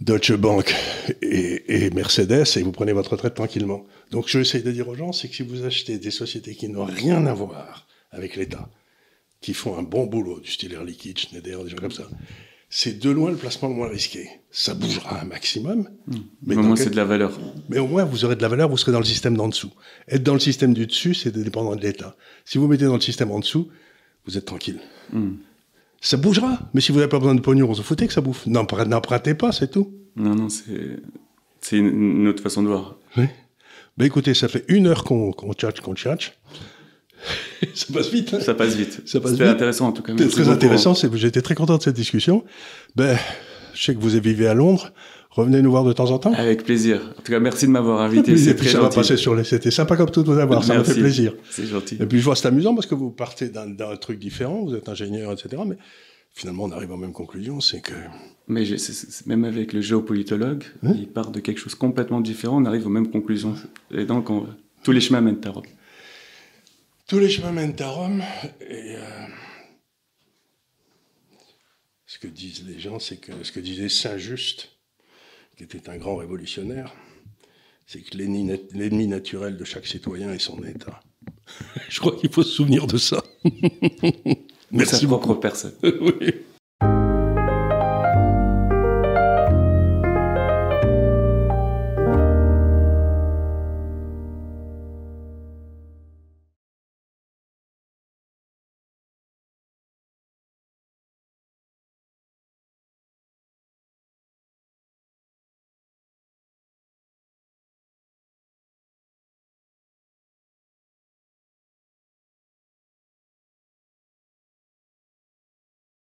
Deutsche Bank et Mercedes, et vous prenez votre retraite tranquillement. Donc, je essaye de dire aux gens, c'est que si vous achetez des sociétés qui n'ont rien à voir avec l'État, qui font un bon boulot, du style Air Liquide, Schneider, des gens comme ça, c'est de loin le placement le moins risqué. Ça bougera un maximum. Mais au moins, c'est de la valeur. Mais au moins, vous aurez de la valeur, vous serez dans le système d'en dessous. Être dans le système du dessus, c'est dépendant de l'État. Si vous mettez dans le système en dessous, vous êtes tranquille. Ça bougera, mais si vous n'avez pas besoin de pognon, on s'en foutait que ça bouffe. N'empruntez pas, c'est tout. Non, c'est une autre façon de voir. Oui. Ben écoutez, ça fait une heure qu'on tchatche. Ça passe vite. Hein. Ça passe vite. C'était intéressant en tout cas. C'était très intéressant, j'étais très content de cette discussion. Ben, je sais que vous vivez à Londres, revenez nous voir de temps en temps. Avec plaisir. En tout cas, merci de m'avoir invité, c'est très gentil. C'était sympa comme tout de vous avoir, ça m'a fait plaisir. C'est gentil. Et puis je vois, c'est amusant parce que vous partez d'un truc différent, vous êtes ingénieur, etc. Mais finalement, on arrive aux mêmes conclusions, c'est que... Mais même avec le géopolitologue, hein, il part de quelque chose de complètement différent, on arrive aux mêmes conclusions. Et donc, tous les chemins mènent à Rome. Tous les chemins mènent à Rome, et... ce que disent les gens, c'est que... Ce que disait Saint-Just, qui était un grand révolutionnaire, c'est que l'ennemi naturel de chaque citoyen est son État. Je crois qu'il faut se souvenir de ça. Merci beaucoup. Sa propre personne. Oui.